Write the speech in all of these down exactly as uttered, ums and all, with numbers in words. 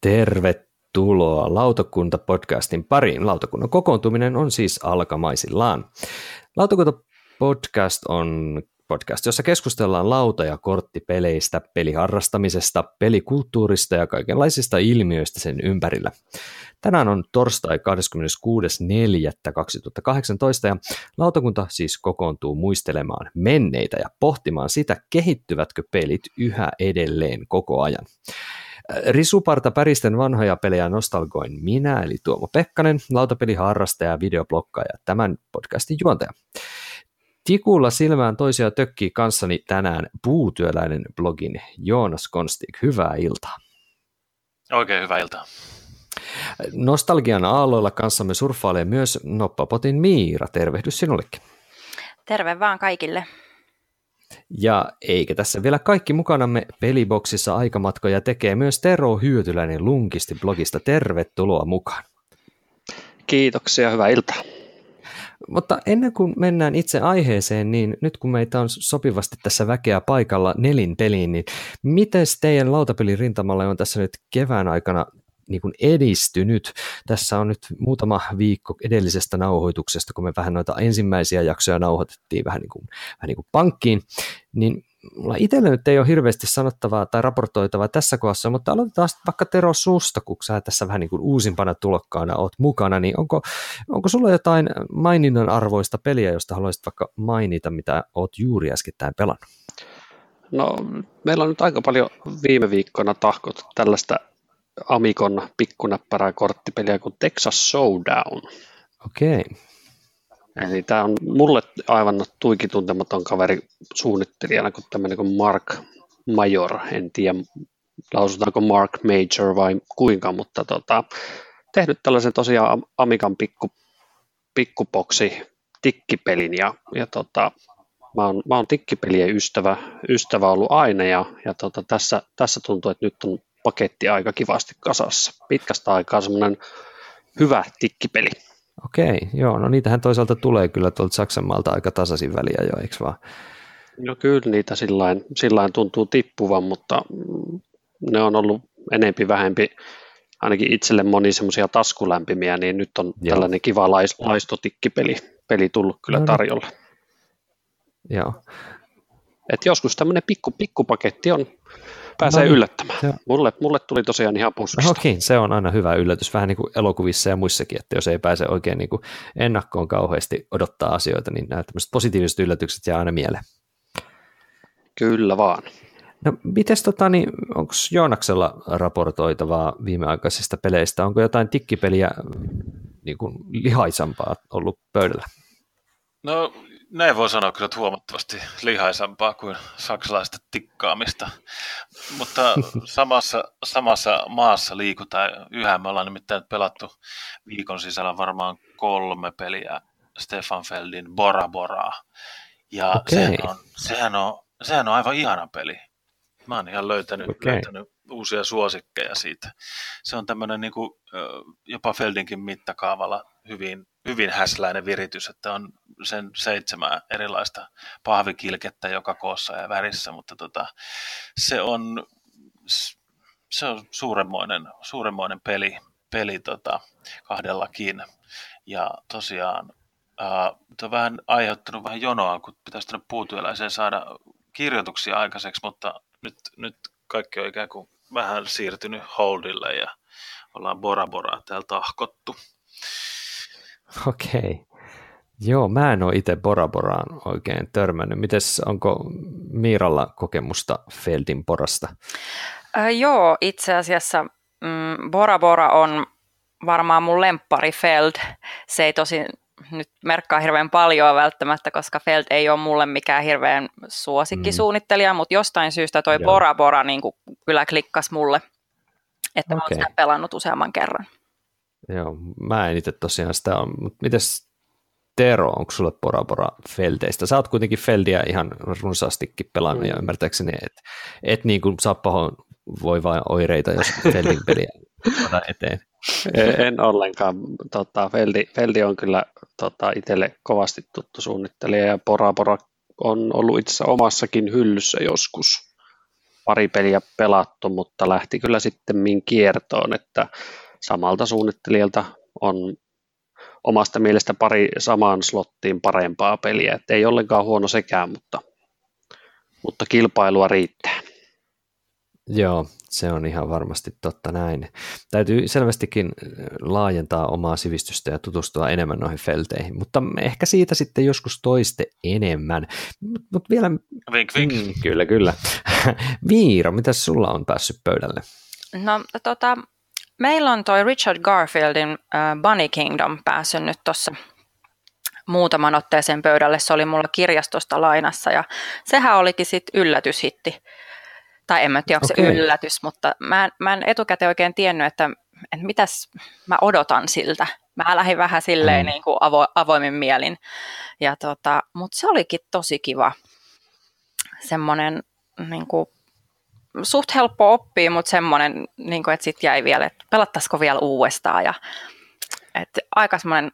Tervetuloa Lautakunta-podcastin pariin. Lautakunnan kokoontuminen on siis alkamaisillaan. Lautakunta-podcast on podcast, jossa keskustellaan lauta- ja korttipeleistä, peliharrastamisesta, pelikulttuurista ja kaikenlaisista ilmiöistä sen ympärillä. Tänään on torstai kahdeskymmeneskuudes neljättä kaksituhattakahdeksantoista ja lautakunta siis kokoontuu muistelemaan menneitä ja pohtimaan sitä, kehittyvätkö pelit yhä edelleen koko ajan. Risuparta päristen vanhoja pelejä nostalgoin minä, eli Tuomo Pekkanen, lautapeliharrastaja, videoblokkaaja, tämän podcastin juontaja. Tikulla silmään toisia tökkii kanssani tänään puutyöläinen blogin Joonas Konstig. Hyvää iltaa. Oikein hyvää iltaa. Nostalgian aalloilla kanssamme surffailee myös Noppapotin Miira. Tervehdys sinullekin. Terve vaan kaikille. Ja eikä tässä vielä kaikki, mukanamme peliboksissa aikamatkoja tekee myös Tero Hyötyläinen Lunkisti blogista. Tervetuloa mukaan. Kiitoksia, hyvää iltaa. Mutta ennen kuin mennään itse aiheeseen, niin nyt kun meitä on sopivasti tässä väkeä paikalla nelin peliin, niin miten teidän lautapelin rintamalle on tässä nyt kevään aikana niin kuin edistynyt? Tässä on nyt muutama viikko edellisestä nauhoituksesta, kun me vähän noita ensimmäisiä jaksoja nauhoitettiin vähän niin kuin, vähän niin kuin pankkiin, niin mulla itsellä nyt ei ole hirveästi sanottavaa tai raportoitavaa tässä kohdassa, mutta aloitetaan vaikka Tero susta, kun sä tässä vähän niin kuin uusimpana tulokkaana oot mukana, niin onko, onko sulla jotain maininnan arvoista peliä, josta haluaisit vaikka mainita, mitä oot juuri äskettäin pelannut? No, meillä on nyt aika paljon viime viikkoina tahkottu tällaista Amikon pikkunäppärää korttipeliä kuin Texas Showdown. Okei. Okay. Eli tämä on mulle aivan tuikin tuntematon kaveri suunnittelijana kuin tämmöinen kuin Mark Major. En tiedä, lausutaanko Mark Major vai kuinka, mutta tota, tehnyt tällaisen tosiaan Amikan pikku, pikkuboksi tikkipelin. Ja, ja tota, mä oon, mä oon tikkipelien ystävä, ystävä ollut aina ja, ja tota, tässä, tässä tuntuu, että nyt on paketti aika kivasti kasassa. Pitkästä aikaa semmoinen hyvä tikkipeli. Okei, joo, no niitähän toisaalta tulee kyllä tuolta Saksanmaalta aika tasaisin väliä jo, eikö vaan? No kyllä niitä sillain, sillain tuntuu tippuvan, mutta ne on ollut enempi vähempi, ainakin itselle moni semmoisia taskulämpimiä, niin nyt on joo. Tällainen kiva lais, laistotikkipeli peli tullut kyllä no, tarjolla. No. Joo. Et joskus tämmöinen pikku, pikkupaketti on, pääsee no niin, yllättämään. Mulle, mulle tuli tosiaan ihan pussista. Okei, okay, se on aina hyvä yllätys, vähän niin kuin elokuvissa ja muissakin, että jos ei pääse oikein niin kuin ennakkoon kauheasti odottaa asioita, niin nämä tämmöiset positiiviset yllätykset jää aina mieleen. Kyllä vaan. No mites tota, niin onko Joonaksella raportoitavaa viimeaikaisista peleistä? Onko jotain tikkipeliä niin kuin lihaisampaa ollut pöydällä? No näin voi sanoa kyllä, että huomattavasti lihaisampaa kuin saksalaista tikkaamista, mutta samassa, samassa maassa liikutaan yhä. Me ollaan nimittäin pelattu viikon sisällä varmaan kolme peliä Stefan Feldin Bora Boraa, ja okay. sehän, on, sehän, on, sehän on aivan ihana peli. Mä oon ihan löytänyt, okay. löytänyt uusia suosikkeja siitä. Se on tämmöinen niin kuin jopa Feldinkin mittakaavalla hyvin hyvin häsläinen viritys, että on sen seitsemää erilaista pahvikilkettä joka koossa ja värissä, mutta tota, se on, se on suuremmoinen, suuremmoinen peli, peli tota, kahdellakin. Ja tosiaan äh, on vähän aiheuttanut vähän jonoa, kun pitäisi tänne puutyöläiseen saada kirjoituksia aikaiseksi, mutta nyt, nyt kaikki on ikään kuin vähän siirtynyt holdille ja ollaan Bora Boraa täällä tahkottu. Okei. Joo, mä en ole itse Bora Boraan oikein törmännyt. Mites, onko Miiralla kokemusta Feldin Borasta? Äh, joo, itse asiassa mm, Bora Bora on varmaan mun lemppari Feld. Se ei tosin nyt merkkaa hirveän paljon välttämättä, koska Feld ei ole mulle mikään hirveän suosikkisuunnittelija, mm. mutta jostain syystä toi joo. Bora Bora niin kuin kyllä klikkasi mulle, että okay. mä oon sitä pelannut useamman kerran. Joo, mä en itse tosiaan sitä ole, mutta mites Tero, onko sulle Bora Bora Feldeistä? Sä oot kuitenkin Feldiä ihan runsaastikin pelannut mm. ja ymmärtääkseni, että et niin kuin saa pahoin voi vain oireita, jos Feldin peliä otan eteen. En, en ollenkaan. Tota, Feldi, Feldi on kyllä tota, itselle kovasti tuttu suunnittelija ja Bora Bora on ollut itse asiassa omassakin hyllyssä joskus pari peliä pelattu, mutta lähti kyllä sitten kiertoon, että samalta suunnittelijalta on omasta mielestä pari samaan slottiin parempaa peliä, että ei ollenkaan huono sekään, mutta, mutta kilpailua riittää. Joo, se on ihan varmasti totta näin. Täytyy selvästikin laajentaa omaa sivistystä ja tutustua enemmän noihin felteihin, mutta ehkä siitä sitten joskus toiste enemmän. Mutta vielä... Vink, vink. Mm, kyllä, kyllä. Miira, mitä sulla on päässyt pöydälle? No tota, meillä on toi Richard Garfieldin uh, Bunny Kingdom päässyt nyt tuossa muutaman otteeseen pöydälle. Se oli mulla kirjastosta lainassa ja sehän olikin sitten yllätyshitti. Tai en mä tiedä, onko se okay. yllätys, mutta mä, mä en etukäteen oikein tiennyt, että, että mitäs mä odotan siltä. Mä lähdin vähän silleen mm. niin kuin avo, avoimin mielin. Ja tota, mutta se olikin tosi kiva. Semmoinen niin kuin, suht helppo oppia, mutta semmoinen, niin kuin, että sitten jäi vielä, että pelattaisiko vielä uudestaan. Ja, että aika semmoinen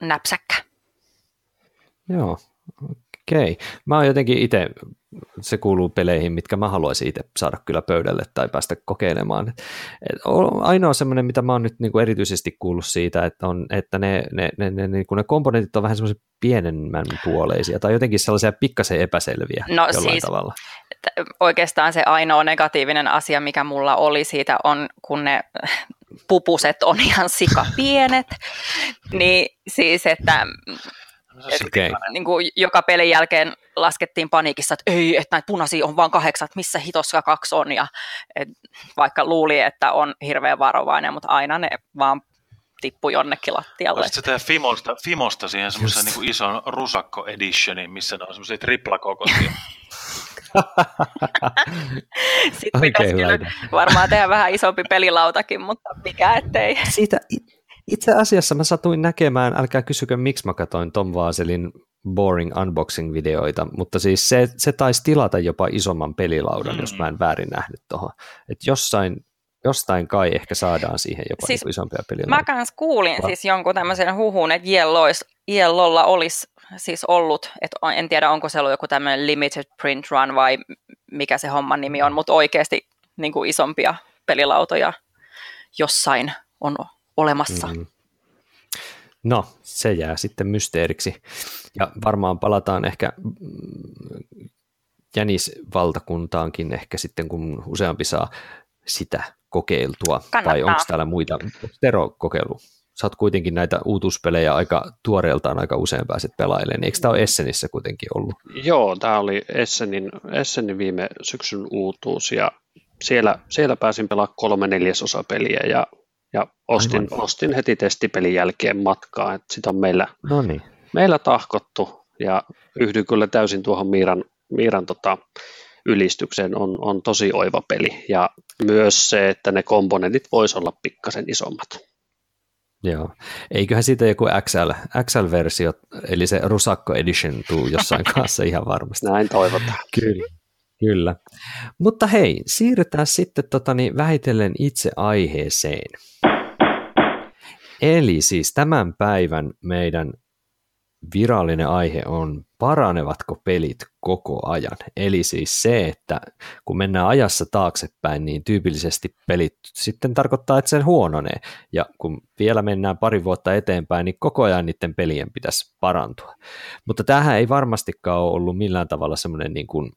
näpsäkkä. Joo, okei. Okay. Mä oon jotenkin itse... Se kuuluu peleihin, mitkä mä haluaisin itse saada kyllä pöydälle tai päästä kokeilemaan. Ainoa semmoinen, mitä mä oon nyt niinku erityisesti kuullut siitä, että, on, että ne, ne, ne, ne, niinku ne komponentit on vähän semmoisen pienemmän puoleisia tai jotenkin sellaisia pikkasen epäselviä no, jollain siis, tavalla. Oikeastaan se ainoa negatiivinen asia, mikä mulla oli siitä on, kun ne pupuset on ihan sikapienet, niin siis että... Et, okay. niin kuin joka pelin jälkeen laskettiin paniikissa, että ei, että näitä punaisia on vaan kahdeksan, että missä hitossa kaksi on. Ja, et, vaikka luuli, että on hirveän varovainen, mutta aina ne vaan tippui jonnekin lattialle. Sitten se tehdään Fimosta, Fimosta siihen semmoisen niin kuin ison rusakko-editionin, missä ne on semmoisia triplakokoisia. Sitten pitäisi kyllä varmaan tehdä vähän isompi pelilautakin, mutta mikä ettei. Siitä... Itse asiassa mä satuin näkemään, älkää kysykö miksi mä katsoin Tom Vaselin boring unboxing-videoita, mutta siis se, se taisi tilata jopa isomman pelilaudan, mm. jos mä en väärin nähnyt tuohon. Että jossain, jostain kai ehkä saadaan siihen jopa siis isompia pelilautoja. Mä kans kuulin Va- siis jonkun tämmöisen huhun, että Yellowlla olisi siis ollut, että en tiedä onko se ollut joku tämmöinen limited print run vai mikä se homman nimi on, mutta oikeasti niin kuin isompia pelilautoja jossain on olemassa. Mm. No, se jää sitten mysteeriksi. Ja varmaan palataan ehkä jänisvaltakuntaankin ehkä sitten, kun useampi saa sitä kokeiltua. Kannattaa. Tai onko täällä muita? Tero-kokeilu. Sä oot kuitenkin näitä uutuuspelejä aika tuoreeltaan aika usein pääset pelailemaan. Eikö tämä ole Essenissä kuitenkin ollut? Joo, tämä oli Essenin, Essenin viime syksyn uutuus ja siellä, siellä pääsin pelaamaan kolme neljäsosa peliä ja Ja ostin, ostin heti testipelin jälkeen matkaa, että sitä on meillä, meillä tahkottu ja yhdyn kyllä täysin tuohon Miiran, Miiran tota ylistykseen, on, on tosi oiva peli ja myös se, että ne komponentit voisi olla pikkasen isommat. Joo, eiköhän siitä joku X L, X L-versio, eli se Rusakko Edition tuu jossain kanssa ihan varmasti. Näin toivotaan. Kyllä. Kyllä. Mutta hei, siirrytään sitten totani, vähitellen itse aiheeseen. Eli siis tämän päivän meidän virallinen aihe on paranevatko pelit koko ajan. Eli siis se, että kun mennään ajassa taaksepäin, niin tyypillisesti pelit sitten tarkoittaa, että sen huononee. Ja kun vielä mennään pari vuotta eteenpäin, niin koko ajan niiden pelien pitäisi parantua. Mutta tämähän ei varmastikaan ole ollut millään tavalla semmoinen niin kuin...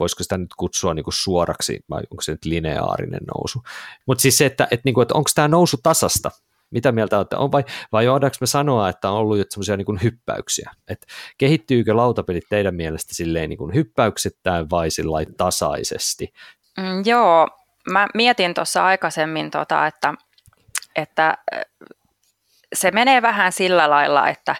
Voisiko sitä nyt kutsua niinku suoraksi, vai onko se nyt lineaarinen nousu? Mutta siis se, että et niinku, et onko tämä nousu tasasta? Mitä mieltä olette? On vai, vai voidaanko me sanoa, että on ollut semmoisia niinku hyppäyksiä? Et kehittyykö lautapelit teidän mielestä silleen niinku hyppäyksittäin vai tasaisesti? Mm, joo, mä mietin tuossa aikaisemmin, tota, että, että se menee vähän sillä lailla, että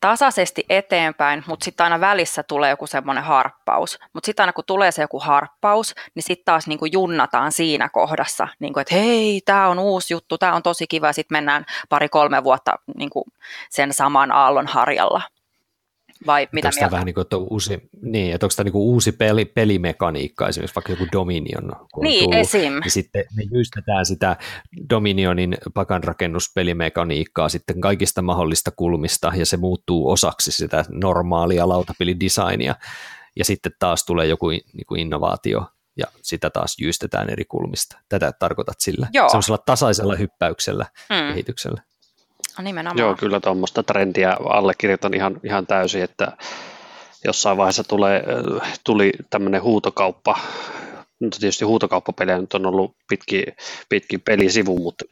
tasaisesti eteenpäin, mutta sitten aina välissä tulee joku semmoinen harppaus. Mutta sitten aina kun tulee se joku harppaus, niin sitten taas niinku junnataan siinä kohdassa, niinku, että hei, tämä on uusi juttu, tämä on tosi kiva, sitten mennään pari-kolme vuotta niinku sen saman aallon harjalla. Vai mitä mieltä? Vähän niin kuin, että on uusi, niin, että onko tämä niin kuin uusi peli, pelimekaniikka, esimerkiksi vaikka joku Dominion, kun niin, tullut, esim. Niin sitten me jyystetään sitä Dominionin pakanrakennuspelimekaniikkaa sitten kaikista mahdollista kulmista, ja se muuttuu osaksi sitä normaalia lautapelidesignia, ja sitten taas tulee joku niin kuin innovaatio ja sitä taas jyystetään eri kulmista. Tätä tarkoitat sillä Joo. sellaisella tasaisella hyppäyksellä hmm. kehityksellä. No, nimenomaan. Joo, kyllä tuommoista trendiä allekirjoitan ihan, ihan täysin, että jossain vaiheessa tulee, tuli tämmöinen huutokauppa. Nyt tietysti huutokauppapelejä nyt on ollut pitkin, pitkin pelisivu, mutta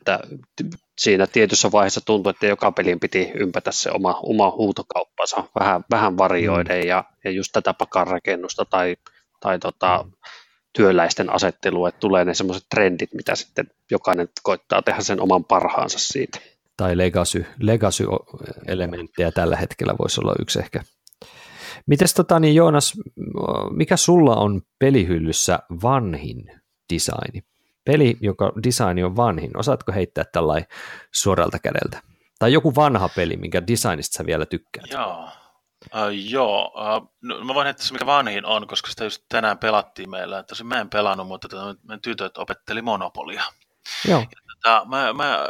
siinä tietyssä vaiheessa tuntui, että joka pelin piti ympätä se oma, oma huutokauppansa vähän, vähän varioiden ja, ja just tätä pakanrakennusta tai, tai tota, työläisten asettelua, että tulee ne semmoiset trendit, mitä sitten jokainen koittaa tehdä sen oman parhaansa siitä. Tai legacy, legacy-elementtejä tällä hetkellä voisi olla yksi ehkä. Mites tota, niin Joonas, mikä sulla on pelihyllyssä vanhin designi? Peli, joka designi on vanhin, osaatko heittää tällainen suoralta kädeltä? Tai joku vanha peli, minkä designista sä vielä tykkäät? Joo, uh, joo. Uh, no, mä voin heittää se, mikä vanhin on, koska sitä just tänään pelattiin meillä. Tosin mä en pelannut, mutta tota, meidän tytöt opetteli Monopolia. Joo. Ja, tota, mä... mä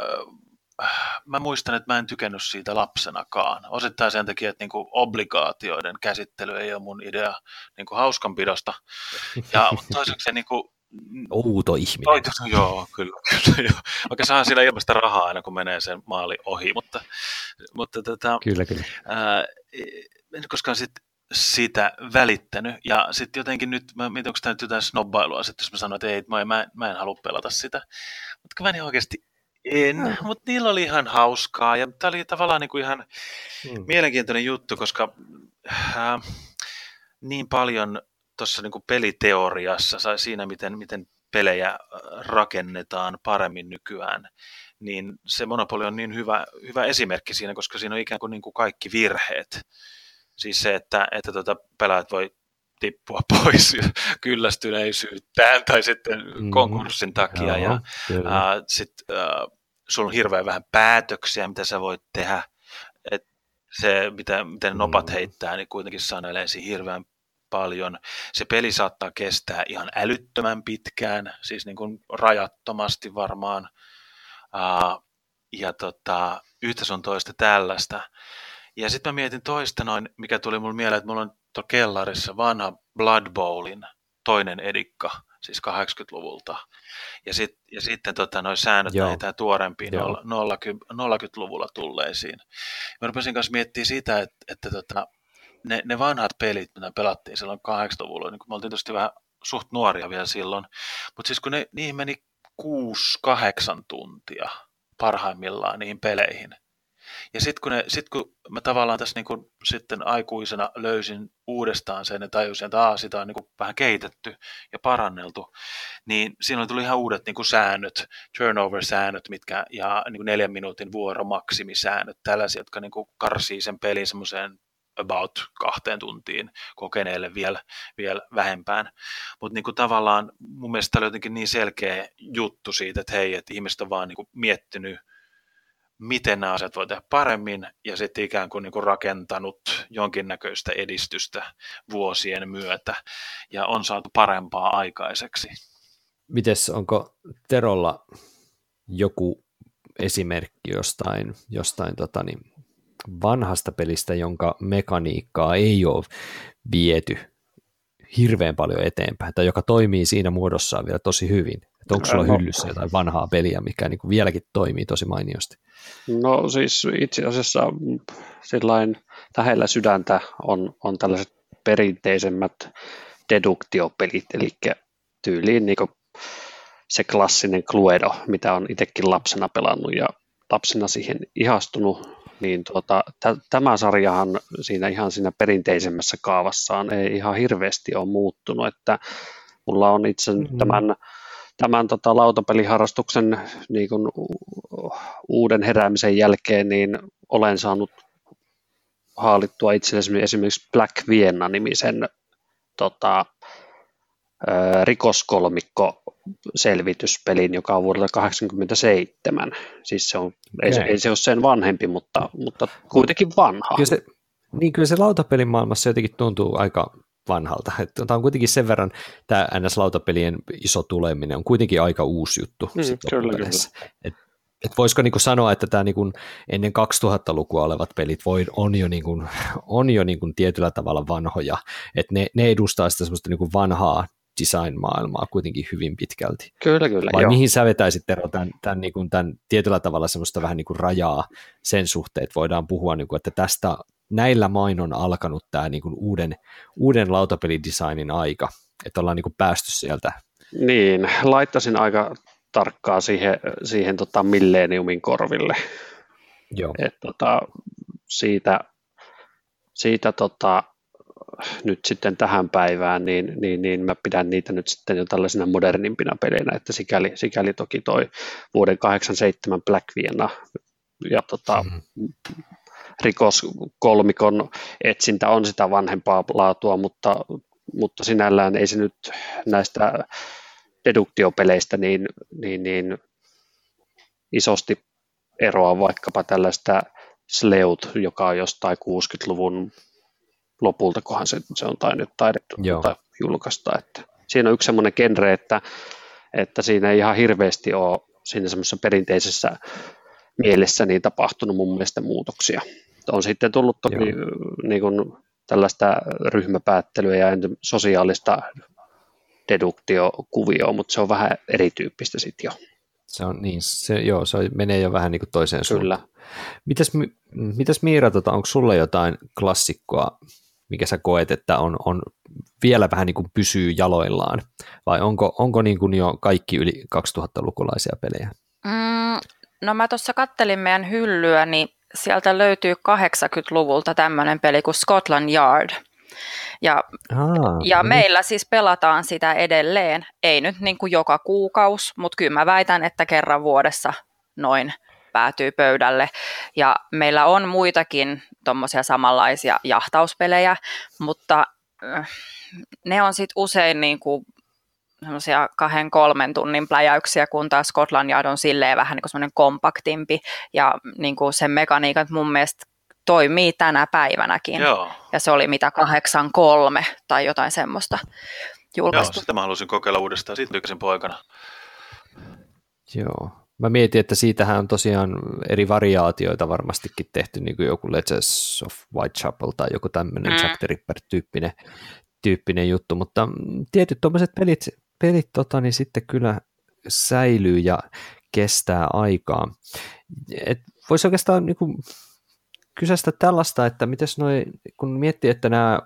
Mä muistan, että mä en tykännyt siitä lapsenakaan. Osittain sen takia, että niinku obligaatioiden käsittely ei ole mun idea niinku hauskanpidosta. Ja toiseksi niinku... Outo ihminen. Toitu, joo, kyllä. kyllä joo. Oikeastaan sillä ilmaista rahaa aina, kun menee sen maali ohi. Mutta, mutta tota, kyllä, kyllä. Ää, en koskaan sit sitä välittänyt. Ja sitten jotenkin nyt, mä mietin, onko tämä nyt jotain snobbailua, sit, jos mä sanoin, että ei, mä en, mä, mä en halua pelata sitä. Mutta mä en oikeasti... En, mutta niillä oli ihan hauskaa ja tämä oli tavallaan niinku ihan mm. mielenkiintoinen juttu, koska äh, niin paljon tuossa niinku peliteoriassa tai siinä, miten, miten pelejä rakennetaan paremmin nykyään, niin se Monopoly on niin hyvä, hyvä esimerkki siinä, koska siinä on ikään kuin niinku kaikki virheet. Siis se, että, että tuota, pelaajat voi tippua pois kyllästyneisyyttään tai sitten mm-hmm. konkurssin takia. Joo, ja äh, sitten äh, sulla on hirveän vähän päätöksiä, mitä sä voit tehdä. Et se, mitä, miten nopat mm-hmm. heittää, niin kuitenkin sanelee siinä hirveän paljon. Se peli saattaa kestää ihan älyttömän pitkään, siis niin kuin rajattomasti varmaan. Äh, ja tota, yhtä sun toista tällaista. Ja sitten mä mietin toista noin, mikä tuli mulle mieleen, että mulla on tuolla kellarissa vanha Blood Bowlin toinen edikka, siis kahdeksankymmentäluvulta. Ja, sit, ja sitten tota, noi säännöt näitä tuorempiin nollakymmentäluvulla tulleisiin. Mä rupesin kanssa miettimään sitä, että, että tota, ne, ne vanhat pelit, mitä pelattiin silloin kahdeksankymmentäluvulla, niin me oltiin tietysti vähän suht nuoria vielä silloin, mutta siis kun ne, niihin meni kuusi kahdeksan tuntia parhaimmillaan niihin peleihin. Ja sitten kun, sit kun mä tavallaan tässä niinku sitten aikuisena löysin uudestaan sen ja tajusin, että aah, sitä on niinku vähän kehitetty ja paranneltu, niin siinä tuli ihan uudet niinku säännöt, turnover-säännöt mitkä, ja niinku neljän minuutin vuoromaksimisäännöt, tällaisia, jotka niinku karsii sen pelin semmoiseen about kahteen tuntiin kokeneelle vielä, vielä vähempään. Mutta niinku tavallaan mun mielestä oli jotenkin niin selkeä juttu siitä, että hei, että ihmiset on vaan niinku miettinyt, miten nämä asiat voi tehdä paremmin, ja sitten ikään kuin, niin kuin rakentanut jonkinnäköistä edistystä vuosien myötä, ja on saatu parempaa aikaiseksi. Mites, onko Terolla joku esimerkki jostain, jostain tota niin, vanhasta pelistä, jonka mekaniikkaa ei ole viety hirveän paljon eteenpäin, tai joka toimii siinä muodossaan vielä tosi hyvin? Että onko sulla hyllyssä jotain vanhaa peliä, mikä niin kuin vieläkin toimii tosi mainiosti? No siis itse asiassa sillain lähellä sydäntä on, on tällaiset perinteisemmät deduktiopelit, eli tyyliin niin kuin se klassinen Cluedo, mitä on itsekin lapsena pelannut ja lapsena siihen ihastunut, niin tuota, t- tämä sarjahan siinä ihan siinä perinteisemmässä kaavassaan ei ihan hirveästi ole muuttunut, että mulla on itse mm-hmm. tämän Tämän tota, lautapeliharrastuksen niin kun, uuden heräämisen jälkeen niin olen saanut haalittua itselleni esimerkiksi Black Vienna-nimisen tota, rikoskolmikko-selvityspelin, joka on vuodelta kahdeksankymmentäseitsemän. Siis se on, ei, se, ei se ole sen vanhempi, mutta, mutta kuitenkin vanha. Kyllä se, niin kyllä se lautapelin maailmassa jotenkin tuntuu aika... vanhalta. Että tämä on kuitenkin sen verran, tämä N S-lautapelien iso tuleminen on kuitenkin aika uusi juttu. Mm, kyllä, kyllä. Et, et voisiko niinku sanoa, että tämä niinku ennen kaksituhattalukua olevat pelit voi, on jo, niinku, on jo niinku tietyllä tavalla vanhoja, että ne, ne edustaa sitä semmoista niinku vanhaa design-maailmaa kuitenkin hyvin pitkälti. Kyllä, kyllä. Vai joo. Mihin sä vetäisit, Tero, tämän, tämän, niin kuin, tämän tietyllä tavalla semmoista vähän niin kuin rajaa sen suhteen, että voidaan puhua, niin kuin, että tästä näillä main on alkanut tämä niin kuin uuden, uuden lautapelidesignin aika, että ollaan niin kuin päästy sieltä. Niin, laittaisin aika tarkkaa siihen, siihen tota milleniumin korville. Joo. Et, tota, siitä siitä tota, nyt sitten tähän päivään, niin, niin, niin mä pidän niitä nyt sitten jo tällaisena modernimpina peleinä, että sikäli, sikäli toki toi vuoden kahdeksankymmentäseitsemän Black Vienna ja tota, mm-hmm. rikoskolmikon etsintä on sitä vanhempaa laatua, mutta, mutta sinällään ei se nyt näistä deduktiopeleistä niin, niin, niin isosti eroa vaikkapa tällaista Sleuth, joka on jostain kuudenkymmenen luvun lopulta, kohan se, se on tainnut taidettu tai julkaista. Että siinä on yksi semmoinen genre, että, että siinä ei ihan hirveästi ole siinä semmoisessa perinteisessä mielessä niin tapahtunut mun mielestä muutoksia. On sitten tullut toki niin kuin tällaista ryhmäpäättelyä ja sosiaalista deduktiokuvioa, mutta se on vähän erityyppistä sitten jo. Se on niin, se, joo, se menee jo vähän niin kuin toiseen Kyllä. suuntaan. Mitäs, mitäs Miira, tota, onko sulla jotain klassikkoa, mikä sä koet, että on, on vielä vähän niin kuin pysyy jaloillaan, vai onko, onko niin kuin jo kaikki yli kaksituhattalukulaisia pelejä? Mm, no mä tuossa kattelin meidän hyllyä, niin sieltä löytyy kahdeksankymmentäluvulta tämmöinen peli kuin Scotland Yard. Ja, Aa, ja niin. meillä siis pelataan sitä edelleen, ei nyt niin kuin joka kuukausi, mutta kyllä mä väitän, että kerran vuodessa noin päätyy pöydälle. Ja meillä on muitakin tuommoisia samanlaisia jahtauspelejä, mutta ne on sitten usein niin kuin semmoisia kahden kolmen tunnin pläjäyksiä, kun taas Scotland Yard on silleen vähän niin kuin semmoinen kompaktimpi ja niin kuin sen mekaniikat mun mielestä toimii tänä päivänäkin. Joo. Ja se oli mitä kahdeksan kolme tai jotain semmoista julkaistu. Joo, sitä mä halusin kokeilla uudestaan, siitä tykkäsin poikana. Joo, mä mietin, että siitähän on tosiaan eri variaatioita varmastikin tehty, niin kuin joku Legends of Whitechapel tai joku tämmöinen mm. Jack the Ripper-tyyppinen tyyppinen juttu, mutta tietyt tuommoiset pelit, pelit tota, niin sitten kyllä säilyy ja kestää aikaa. Et voisi oikeastaan niin kuin kysästä tällaista, että mites noi, kun miettii, että nämä,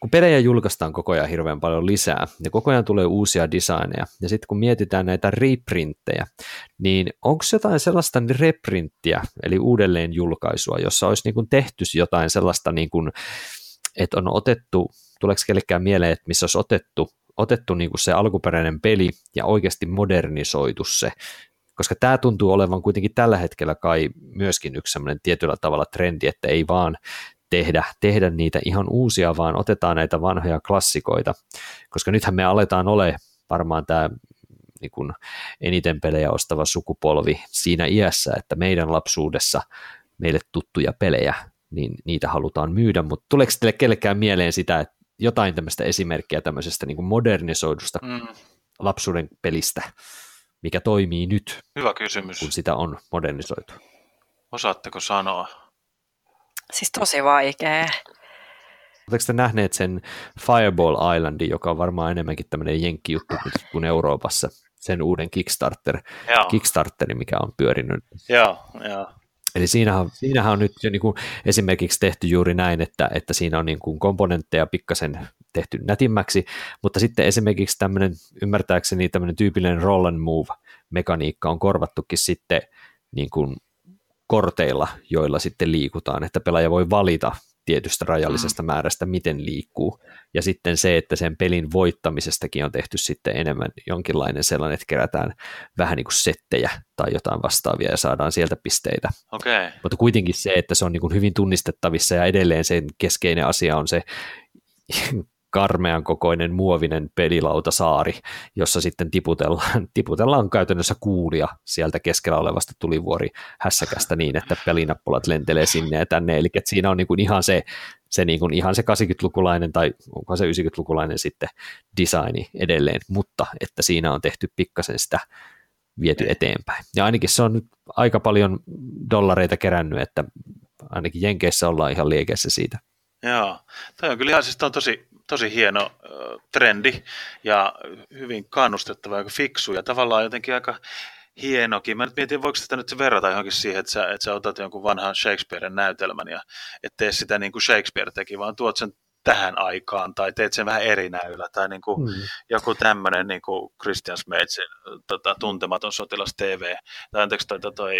kun pelejä julkaistaan koko ajan hirveän paljon lisää, ja koko ajan tulee uusia designeja, ja sitten kun mietitään näitä reprinttejä, niin onko jotain sellaista reprinttiä, eli uudelleen julkaisua, jossa olisi niin kuin tehty jotain sellaista, niin kuin, että on otettu, tuleeko kellekään mieleen, että missä olisi otettu, otettu niin kuin se alkuperäinen peli ja oikeasti modernisoitu se, koska tämä tuntuu olevan kuitenkin tällä hetkellä kai myöskin yksi sellainen tietyllä tavalla trendi, että ei vaan tehdä, tehdä niitä ihan uusia, vaan otetaan näitä vanhoja klassikoita, koska nythän me aletaan ole varmaan tämä niin kuin eniten pelejä ostava sukupolvi siinä iässä, että meidän lapsuudessa meille tuttuja pelejä, niin niitä halutaan myydä, mutta tuleeko teille kellekään mieleen sitä, että jotain tämmöistä esimerkkiä tämmöisestä niin kuin modernisoidusta mm. lapsuuden pelistä? Mikä toimii nyt, hyvä kysymys. Kun sitä on modernisoitu. Osaatteko sanoa? Siis tosi vaikea. Oletteko te nähneet sen Fireball Islandin, joka on varmaan enemmänkin tämmöinen jenkkijuttu kuin Euroopassa, sen uuden Kickstarter, Kickstarterin, mikä on pyörinyt? Joo, joo. Eli siinähän, siinähän on nyt jo niin kuin esimerkiksi tehty juuri näin, että, että siinä on niin kuin komponentteja pikkasen tehty nätimmäksi, mutta sitten esimerkiksi tämmöinen, ymmärtääkseni tämmöinen tyypillinen roll and move-mekaniikka on korvattukin sitten niin kuin korteilla, joilla sitten liikutaan, että pelaaja voi valita tietystä rajallisesta määrästä, miten liikkuu, ja sitten se, että sen pelin voittamisestakin on tehty sitten enemmän jonkinlainen sellainen, että kerätään vähän niin kuin settejä tai jotain vastaavia ja saadaan sieltä pisteitä. Okay. Mutta kuitenkin se, että se on niin kuin hyvin tunnistettavissa ja edelleen sen keskeinen asia on se karmean kokoinen muovinen pelilautasaari, jossa sitten tiputellaan, tiputellaan käytännössä kuulia sieltä keskellä olevasta tulivuorihässäkästä niin, että pelinappulat lentelee sinne ja tänne, eli että siinä on niin kuin ihan se, se, niin kuin ihan se kahdeksankymmentälukulainen tai onko se yhdeksänkymmentälukulainen sitten designi edelleen, mutta että siinä on tehty pikkasen sitä viety eteenpäin. Ja ainakin se on nyt aika paljon dollareita kerännyt, että ainakin Jenkeissä ollaan ihan liekeissä siitä. Joo, tämä on kyllä ihan siis on tosi, tosi hieno trendi ja hyvin kannustettava ja fiksu ja tavallaan jotenkin aika hienokin. Mä nyt mietin, voiko sitä nyt verrata johonkin siihen, että sä, että sä otat jonkun vanhan Shakespearen näytelmän ja et tee sitä niin kuin Shakespeare teki, vaan tuot sen tähän aikaan tai teet sen vähän eri näyllä tai niin kuin mm. joku tämmöinen niin kuin Christian Smeitsin tota, tuntematon sotilas T V tai anteeksi toi, toi, toi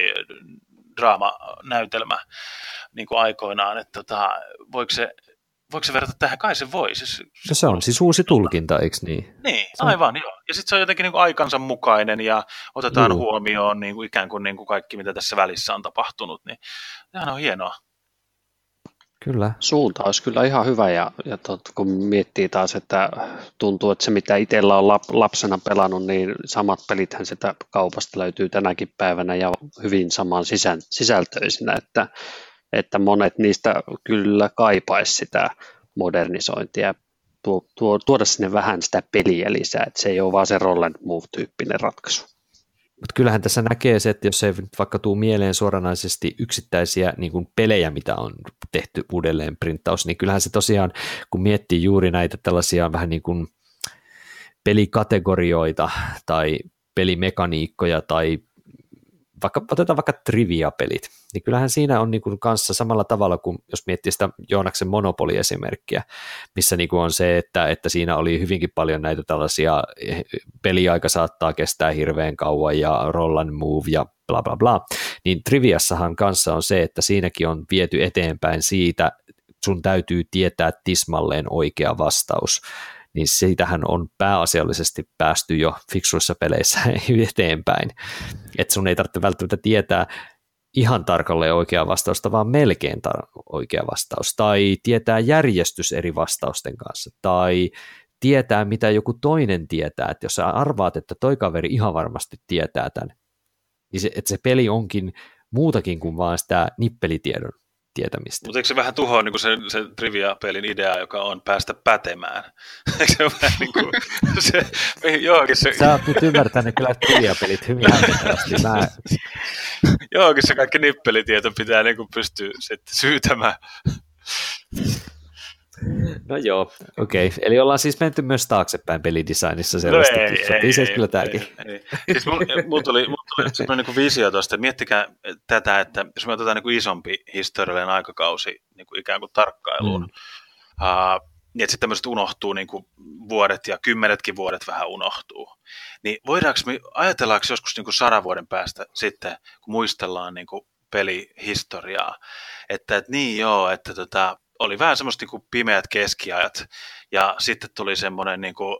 draamanäytelmä niin kuin aikoinaan, että tota, voiko se Voiko se verrata tähän? Kai se voi. Siis, se, se on siis uusi tulkinta, eikö niin? Niin, aivan joo. Ja sitten se on jotenkin niin kuin aikansa mukainen ja otetaan Juu. huomioon niin kuin ikään kuin, niin kuin kaikki, mitä tässä välissä on tapahtunut. Niin, tämä on hienoa. Kyllä. Suunta olisi kyllä ihan hyvä ja, ja tot, kun miettii taas, että tuntuu, että se mitä itsellä on lap, lapsena pelannut, niin samat pelithän sitä kaupasta löytyy tänäkin päivänä ja hyvin saman sisä, sisältöisinä, että että monet niistä kyllä kaipaisi sitä modernisointia, tuo, tuo, tuoda sinne vähän sitä peliä lisää, että se ei ole vaan se roll and move-tyyppinen ratkaisu. Mutta kyllähän tässä näkee se, että jos ei vaikka tule mieleen suoranaisesti yksittäisiä niin kuin pelejä, mitä on tehty uudelleen printtaus, niin kyllähän se tosiaan, kun miettii juuri näitä tällaisia vähän niin kuin pelikategorioita tai pelimekaniikkoja tai Vaikka, otetaan vaikka trivia-pelit, niin kyllähän siinä on niin kuin kanssa samalla tavalla kuin jos miettii sitä Joonaksen Monopoly-esimerkkiä, missä niin kuin on se, että, että siinä oli hyvinkin paljon näitä tällaisia, peliaika saattaa kestää hirveän kauan ja roll and move ja bla bla bla, niin triviassahan kanssa on se, että siinäkin on viety eteenpäin siitä, sun täytyy tietää tismalleen oikea vastaus, niin siitähän on pääasiallisesti päästy jo fiksuissa peleissä eteenpäin. Että sun ei tarvitse välttämättä tietää ihan tarkalleen oikeaa vastausta, vaan melkein tar- oikea vastaus. Tai tietää järjestys eri vastausten kanssa. Tai tietää, mitä joku toinen tietää. Että jos sä arvaat, että toi kaveri ihan varmasti tietää tämän, niin se, että se peli onkin muutakin kuin vaan sitä nippelitiedon tietämistä. Mutta eikö se vähän tuhoa niin sen, sen trivia-pelin idea, joka on päästä pätemään? Eikö se vähän niin kuin se, johonkin se... Sä oot nyt ymmärtänyt kyllä trivia-pelit hyvin hämmentävästi. Mä... Johonkin se kaikki nippelitieto pitää niin kuin pystyä sitten syytämään. No joo, okei. Okay. Eli ollaan siis menty myös taaksepäin pelidesignissa sellaista. No ei, ei, ei, ei, kyllä tämäkin. Siis mulla tuli, mul tuli semmoinen niin visio tuosta, miettikää tätä, että jos me otetaan niin kuin isompi historiallinen aikakausi niin kuin ikään kuin tarkkailuun, mm. uh, niin että sitten tämmöiset unohtuu niin kuin vuodet ja kymmenetkin vuodet vähän unohtuu. Niin voidaanko me, ajatellaanko joskus niin kuin sadan vuoden päästä sitten, kun muistellaan niin kuin pelihistoriaa, että et niin joo, että tota, oli vähän semmoista niin kuin pimeät keskiajat, ja sitten tuli semmoinen niin kuin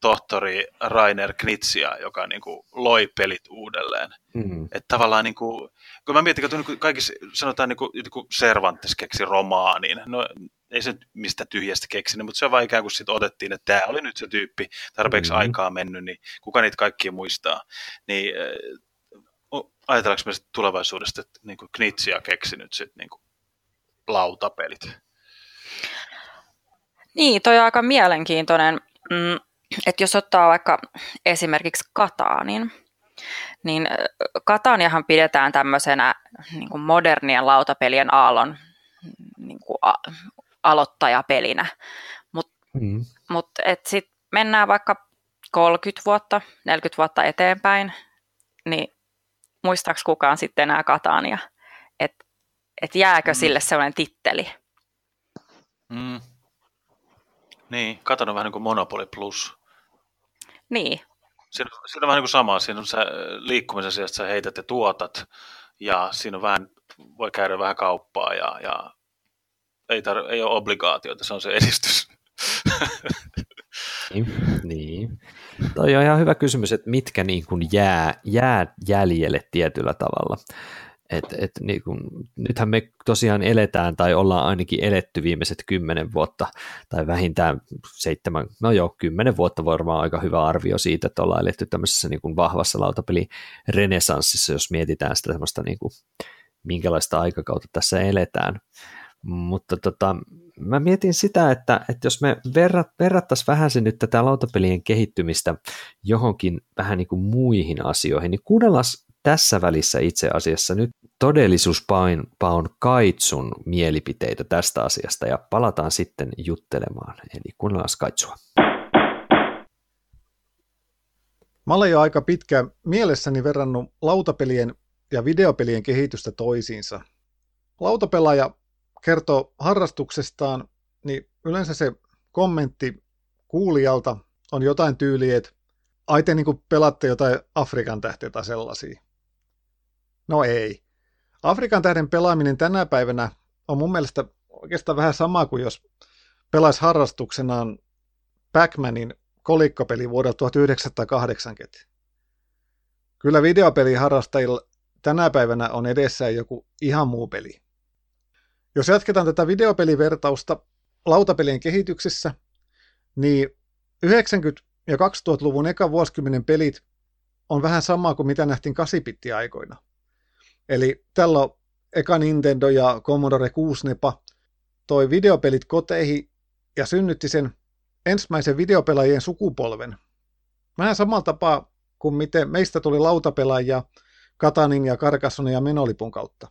tohtori Rainer Knizia, joka niin kuin loi pelit uudelleen. Mm-hmm. Että tavallaan, niin kuin, kun mä mietin, että niin kaikissa sanotaan, niin kuin, niin kuin Cervantes keksi romaanin, no ei se mistä tyhjästä keksinyt, mutta se on vaan ikään kuin sitten otettiin, että tämä oli nyt se tyyppi, tarpeeksi mm-hmm. aikaa mennyt, niin kuka niitä kaikkia muistaa, niin ajatellaanko me sitten tulevaisuudesta, että niin kuin Knizia keksi nyt sitten niin kuin lautapelit? Niin, toi on aika mielenkiintoinen, että jos ottaa vaikka esimerkiksi Catanin, niin Cataniahan pidetään tämmöisenä niin kuin modernien lautapelien aallon niin kuin a- aloittajapelinä, mutta mm. mut, sitten mennään vaikka kolmekymmentä vuotta, neljäkymmentä vuotta eteenpäin, niin muistaako kukaan sitten enää Catania, että et jääkö mm. sille sellainen titteli? Mm. Niin, Catan on vähän niin kuin Monopoly Plus. Niin. Siinä, siinä on vähän niin kuin sama. Siinä on se liikkumisen sijasta, sä heität ja tuotat, ja siinä on vähän, voi käydä vähän kauppaa, ja, ja ei, tar- ei ole obligaatioita, se on se edistys. Niin, niin. Toi on ihan hyvä kysymys, että mitkä niin kuin jää, jää jäljelle tietyllä tavalla. Et, et, niin kun, nythän me tosiaan eletään tai ollaan ainakin eletty viimeiset kymmenen vuotta tai vähintään seitsemän, no joo, kymmenen vuotta varmaan aika hyvä arvio siitä, että ollaan eletty tämmöisessä niin kun vahvassa lautapelirenesanssissa, jos mietitään sitä semmoista niin kun, minkälaista aikakautta tässä eletään. Mutta tota, mä mietin sitä, että, että jos me verrat, verrattaisiin vähän se nyt tätä lautapelien kehittymistä johonkin vähän niin kuin muihin asioihin, niin kuunnellaan tässä välissä itse asiassa nyt todellisuuspaon Kaitsun mielipiteitä tästä asiasta ja palataan sitten juttelemaan. Eli kuunnellaan Kaitsua. Mä olen jo aika pitkään mielessäni verrannut lautapelien ja videopelien kehitystä toisiinsa. Lautapelaaja kertoo harrastuksestaan, niin yleensä se kommentti kuulijalta on jotain tyyliä, että ai te niin kuin pelaatte jotain Afrikan tähteä tai sellaisia. No ei. Afrikan tähden pelaaminen tänä päivänä on mun mielestä oikeastaan vähän sama kuin jos pelaisi harrastuksenaan Pac-Manin kolikkopeli vuodelta tuhatyhdeksänsataakahdeksankymmentä. Kyllä videopeliharrastajilla tänä päivänä on edessään joku ihan muu peli. Jos jatketaan tätä videopelivertausta lautapelien kehityksessä, niin yhdeksänkymmentä- ja kaksituhattaluvun eka vuosikymmenen pelit on vähän samaa kuin mitä nähtiin kahdeksanbitti-aikoina. Eli tällä on eka Nintendo ja Commodore kuusikymmentäneljä toi videopelit koteihin ja synnytti sen ensimmäisen videopelaajien sukupolven. Vähän samalla tapaa kuin miten meistä tuli lautapelaajia Catanin ja Carcassonen ja menolipun kautta.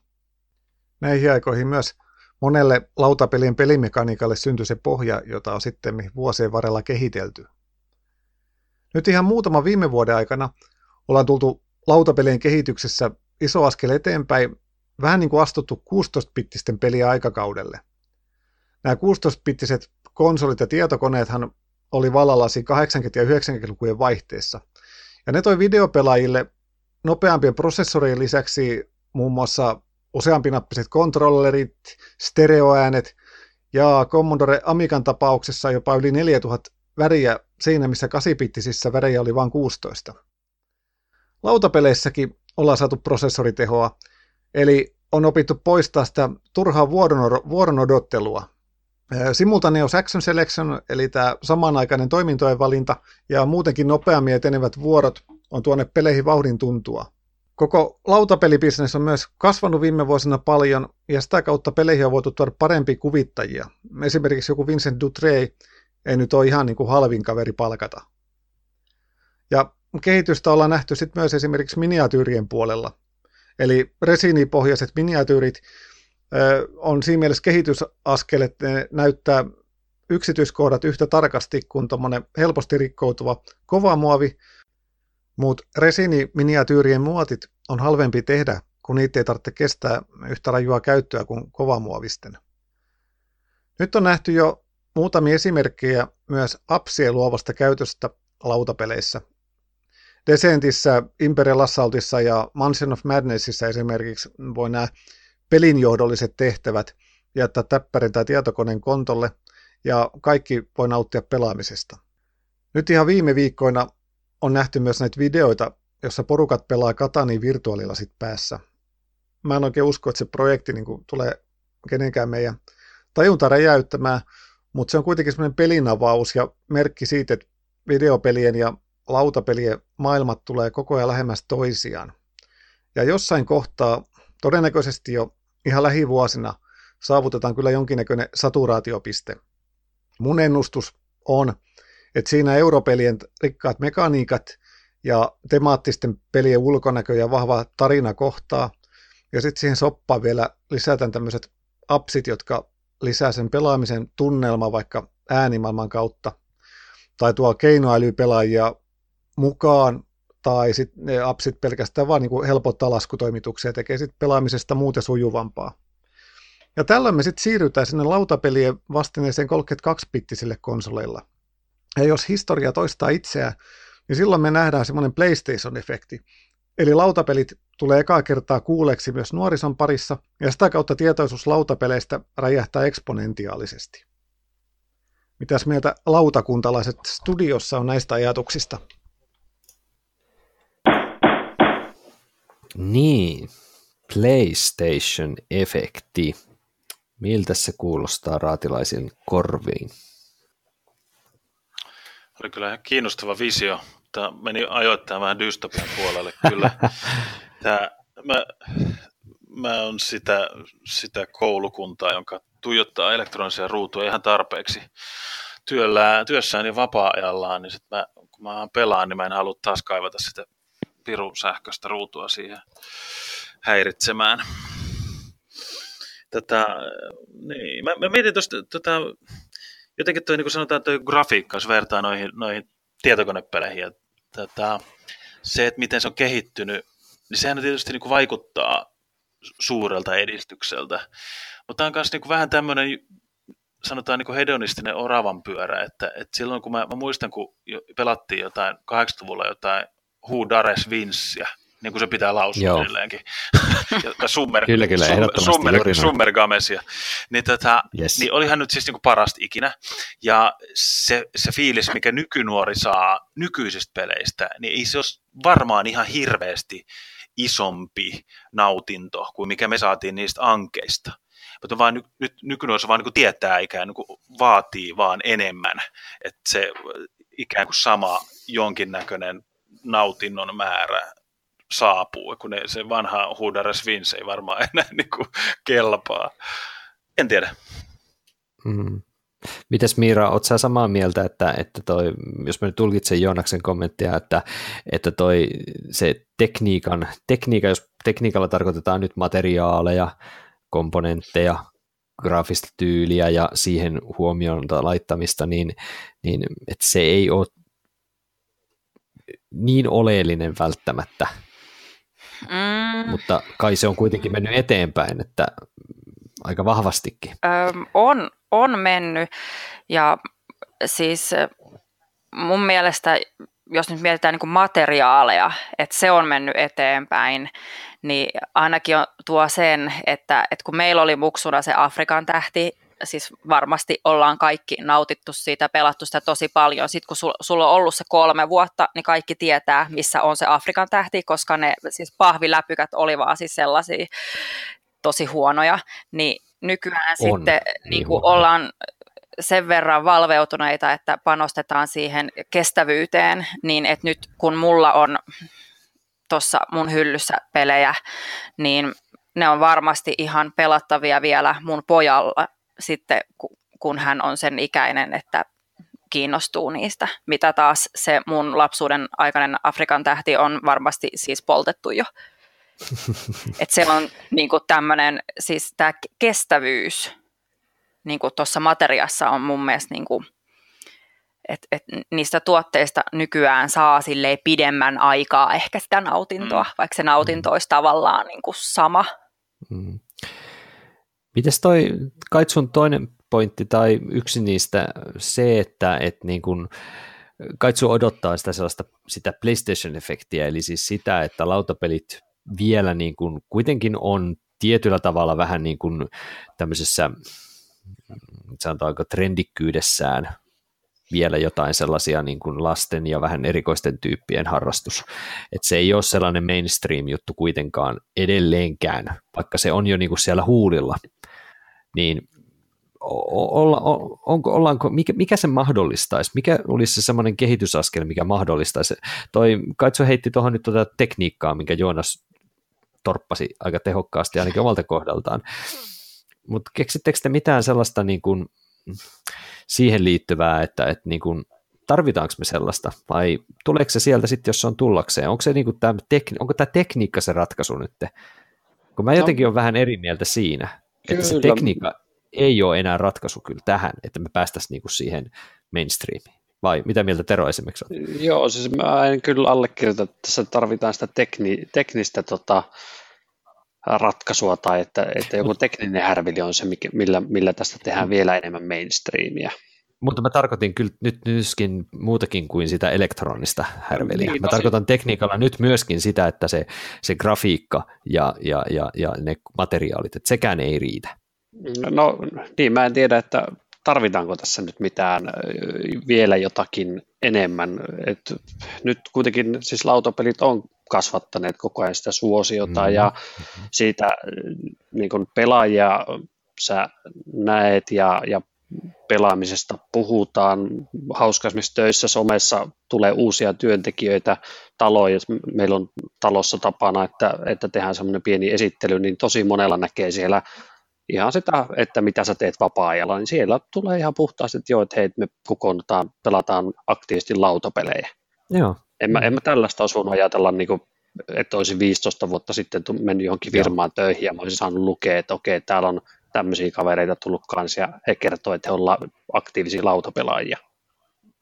Näihin aikoihin myös monelle lautapelien pelimekaniikalle syntyi se pohja, jota on sitten vuosien varrella kehitelty. Nyt ihan muutama viime vuoden aikana ollaan tultu lautapelien kehityksessä iso askel eteenpäin, vähän niin kuin astuttu kuusitoistabittisten peliä aikakaudelle. Nämä kuusitoistabittiset konsolit ja tietokoneethan oli vallalasi kahdeksankymmentä- ja yhdeksänkymmentälukujen vaihteessa. Ja ne toi videopelaajille nopeampien prosessorien lisäksi muun muassa useampinappiset kontrollerit, stereoäänet ja Commodore Amikan tapauksessa jopa yli neljätuhatta väriä siinä, missä kahdeksanbittisissä värejä oli vain kuusitoista. Lautapeleissäkin ollaan saatu prosessoritehoa, eli on opittu poistaa sitä turhaa vuoron odottelua. Simultaneous action selection, eli tämä samanaikainen toimintojen valinta ja muutenkin nopeammin etenevät vuorot on tuonne peleihin vauhdin tuntua. Koko lautapelibisnes on myös kasvanut viime vuosina paljon ja sitä kautta peleihin on voitu tuoda parempia kuvittajia. Esimerkiksi joku Vincent Dutré ei nyt ole ihan niin kuin halvin kaveri palkata. Ja kehitystä ollaan nähty sit myös esimerkiksi miniatyyrien puolella. Eli resinipohjaiset miniatyyrit ö, on siinä mielessä kehitysaskel, että ne näyttää yksityiskohdat yhtä tarkasti kuin tuommoinen helposti rikkoutuva kova muovi, mutta resiniminiatyyrien muotit on halvempi tehdä, kun niitä ei tarvitse kestää yhtä rajua käyttöä kuin kovamuovisten. Nyt on nähty jo muutamia esimerkkejä myös appsien luovasta käytöstä lautapeleissä. Descentissä, Imperial Assaultissa ja Mansion of Madnessissa esimerkiksi voi nämä pelinjohdolliset tehtävät jättää täppärin tai tietokoneen kontolle, ja kaikki voi nauttia pelaamisesta. Nyt ihan viime viikkoina on nähty myös näitä videoita, jossa porukat pelaa Catania virtuaalilasit päässä. Mä en oikein usko, että se projekti niin kuin tulee kenenkään meidän tajunta räjäyttämään, mutta se on kuitenkin semmoinen pelinavaus ja merkki siitä, että videopelien ja lautapelien maailmat tulee koko ajan lähemmäs toisiaan. Ja jossain kohtaa, todennäköisesti jo ihan lähivuosina, saavutetaan kyllä jonkinnäköinen saturaatiopiste. Mun ennustus on, että siinä europelien rikkaat mekaniikat ja temaattisten pelien ulkonäkö ja vahva tarina kohtaa. Ja sitten siihen soppaan vielä lisätään tämmöiset appsit, jotka lisää sen pelaamisen tunnelma vaikka äänimaailman kautta. Tai tuo keinoälypelaajia mukaan, tai sitten ne appsit pelkästään vaan niin helpottaa laskutoimituksia, tekee sitten pelaamisesta muuten sujuvampaa. Ja tällöin me sitten siirrytään sinne lautapelien vastineeseen kolmekymmentäkaksibittisille konsoleilla. Ja jos historia toistaa itseään, niin silloin me nähdään semmoinen PlayStation-efekti. Eli lautapelit tulee ekaa kertaa kuuleeksi myös nuorison parissa, ja sitä kautta tietoisuus lautapeleistä räjähtää eksponentiaalisesti. Mitäs mieltä lautakuntalaiset studiossa on näistä ajatuksista? Niin, PlayStation-efekti. Miltä se kuulostaa raatilaisen korviin? Oli kyllä ihan kiinnostava visio. Tämä meni ajoittain vähän dystopian puolelle kyllä. Tämä, mä, mä on sitä, sitä koulukuntaa, jonka tuijottaa elektronisia ruutuja ihan tarpeeksi työllään, työssään ja vapaa-ajallaan, niin sit mä, kun mä pelaan, niin mä en halua taas kaivata sitä pirun sähköistä ruutua siihen häiritsemään. Tätä, niin. Mä, mä mietin tuosta, tota, jotenkin tuo, niin kuin sanotaan, tuo grafiikka, jos vertaa noihin, noihin tietokonepeleihin, tätä, se, että miten se on kehittynyt, niin sehän tietysti niin kuin vaikuttaa suurelta edistykseltä. Mutta tämä on myös niin kuin vähän tämmöinen, sanotaan niin kuin hedonistinen oravan pyörä, että, että silloin kun mä, mä muistan, kun pelattiin jotain kahdeksankymmentäluvulla jotain Who Dares Vinceä, niin kuin se pitää lausua edelleenkin. Summer, kyllä, kyllä, ehdottomasti. Summer Gamesia. Niin, tota, yes. Niin olihan nyt siis niin kuin parasta ikinä. Ja se, se fiilis, mikä nykynuori saa nykyisistä peleistä, niin ei se olisi varmaan ihan hirveästi isompi nautinto kuin mikä me saatiin niistä ankeista. Mutta vaan nyt ny, nykynuorissa vaan niin tietää ikään niin kuin vaatii vaan enemmän. Että se ikään kuin sama jonkinnäköinen nautinnon määrä saapuu, kun ne, se vanha Who Dares Vince ei varmaan enää niin kuin kelpaa. En tiedä. Mm. Mites Miira, oot sä samaa mieltä, että, että toi, jos mä nyt tulkitsen Joonaksen kommenttia, että, että toi, se tekniikan, tekniikka, jos tekniikalla tarkoitetaan nyt materiaaleja, komponentteja, graafista tyyliä ja siihen huomioon laittamista, niin, niin että se ei ole niin oleellinen välttämättä, mm. mutta kai se on kuitenkin mennyt eteenpäin, että aika vahvastikin. Öm, on, on mennyt, ja siis mun mielestä, jos nyt mietitään niin kuin materiaaleja, että se on mennyt eteenpäin, niin ainakin tuo sen, että, että kun meillä oli muksuna se Afrikan tähti, siis varmasti ollaan kaikki nautittu siitä, pelattu sitä tosi paljon. Sitten kun sul, sulla on ollut se kolme vuotta, niin kaikki tietää, missä on se Afrikan tähti, koska ne siis pahviläpykät oli vaan siis sellaisia tosi huonoja. Niin nykyään on sitten niin niin kuin ollaan sen verran valveutuneita, että panostetaan siihen kestävyyteen, niin että nyt kun mulla on tuossa mun hyllyssä pelejä, niin ne on varmasti ihan pelattavia vielä mun pojalla, sitten kun hän on sen ikäinen, että kiinnostuu niistä, mitä taas se mun lapsuuden aikainen Afrikan tähti on varmasti siis poltettu jo. Että se on niinku tämmöinen, siis tämä kestävyys niinku tuossa materiassa on mun mielestä, niinku, että et niistä tuotteista nykyään saa silleen pidemmän aikaa ehkä sitä nautintoa, vaikka se nautinto olisi tavallaan niinku sama. Mm. Mites toi, kai sun toinen pointti tai yksi niistä se, että et niin kun, kai sun odottaa sitä sellaista sitä PlayStation-efektiä, eli siis sitä, että lautapelit vielä niin kun, kuitenkin on tietyllä tavalla vähän niin kuin tämmöisessä, sanotaanko trendikkyydessään vielä jotain sellaisia niin kuin lasten ja vähän erikoisten tyyppien harrastus. Et se ei ole sellainen mainstream-juttu kuitenkaan edelleenkään, vaikka se on jo niin kuin siellä huulilla. Niin olla, onko, ollaanko, mikä, mikä se mahdollistaisi? Mikä olisi se sellainen kehitysaskel, mikä mahdollistaisi? Toi Kaitso heitti tuohon nyt tuota tekniikkaa, minkä Joonas torppasi aika tehokkaasti ainakin omalta kohdaltaan. Mutta keksittekö te mitään sellaista niin kuin siihen liittyvää, että, että niin kuin, tarvitaanko me sellaista, vai tuleeko se sieltä sitten, jos se on tullakseen? Onko, se niin kuin tämä, onko tämä tekniikka se ratkaisu nyt? Kun mä jotenkin no. olen vähän eri mieltä siinä, kyllä. Että se tekniikka ei ole enää ratkaisu kyllä tähän, että me päästäisiin niin kuin siihen mainstreamiin. Vai mitä mieltä Tero esimerkiksi on? Joo, siis mä en kyllä allekirjoita, että tässä tarvitaan sitä tekni, teknistä tota, ratkaisua tai että, että joku tekninen härvili on se, millä, millä tästä tehdään vielä enemmän mainstreamia. Mutta mä tarkoitin kyllä nyt myöskin muutakin kuin sitä elektronista härveliä. Niin, mä tarkoitan tekniikalla nyt myöskin sitä, että se, se grafiikka ja, ja, ja, ja ne materiaalit, että sekään ei riitä. No niin, mä en tiedä, että tarvitaanko tässä nyt mitään vielä jotakin enemmän. Et nyt kuitenkin siis lautapelit on kasvattaneet koko ajan sitä suosiota mm-hmm. ja siitä niin kun pelaajia sä näet ja, ja pelaamisesta puhutaan. Hauska esimerkiksi töissä somessa tulee uusia työntekijöitä taloja. Meillä on talossa tapana, että, että tehdään semmoinen pieni esittely, niin tosi monella näkee siellä ihan sitä, että mitä sä teet vapaa-ajalla, niin siellä tulee ihan puhtaasti, että joo, että hei, me kokoonnutaan, pelataan aktiivisesti lautapelejä. Joo. En mä, en mä tällaista olisi voinut ajatella niin kuin että olisin viisitoista vuotta sitten mennyt johonkin firmaan töihin ja mä olisin saanut lukea, että okei, täällä on tämmöisiä kavereita tullut kanssa ja he kertovat, että he ovat aktiivisia lautapelaajia.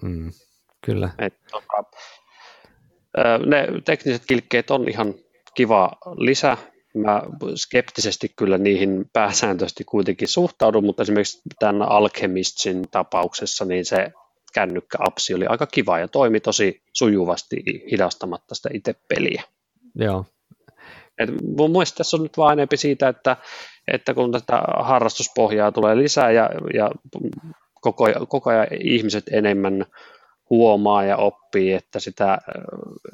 Mm, kyllä. Et, ne tekniset kilkkeet on ihan kiva lisä. Mä skeptisesti kyllä niihin pääsääntöisesti kuitenkin suhtaudun, mutta esimerkiksi tämän Alchemistin tapauksessa niin se kännykkäapsi oli aika kiva ja toimi tosi sujuvasti hidastamatta sitä itse peliä. Joo. Et mun mielestä tässä on nyt vaan enemmän siitä, että, että kun tätä harrastuspohjaa tulee lisää ja, ja koko, koko ajan ihmiset enemmän huomaa ja oppii, että, sitä,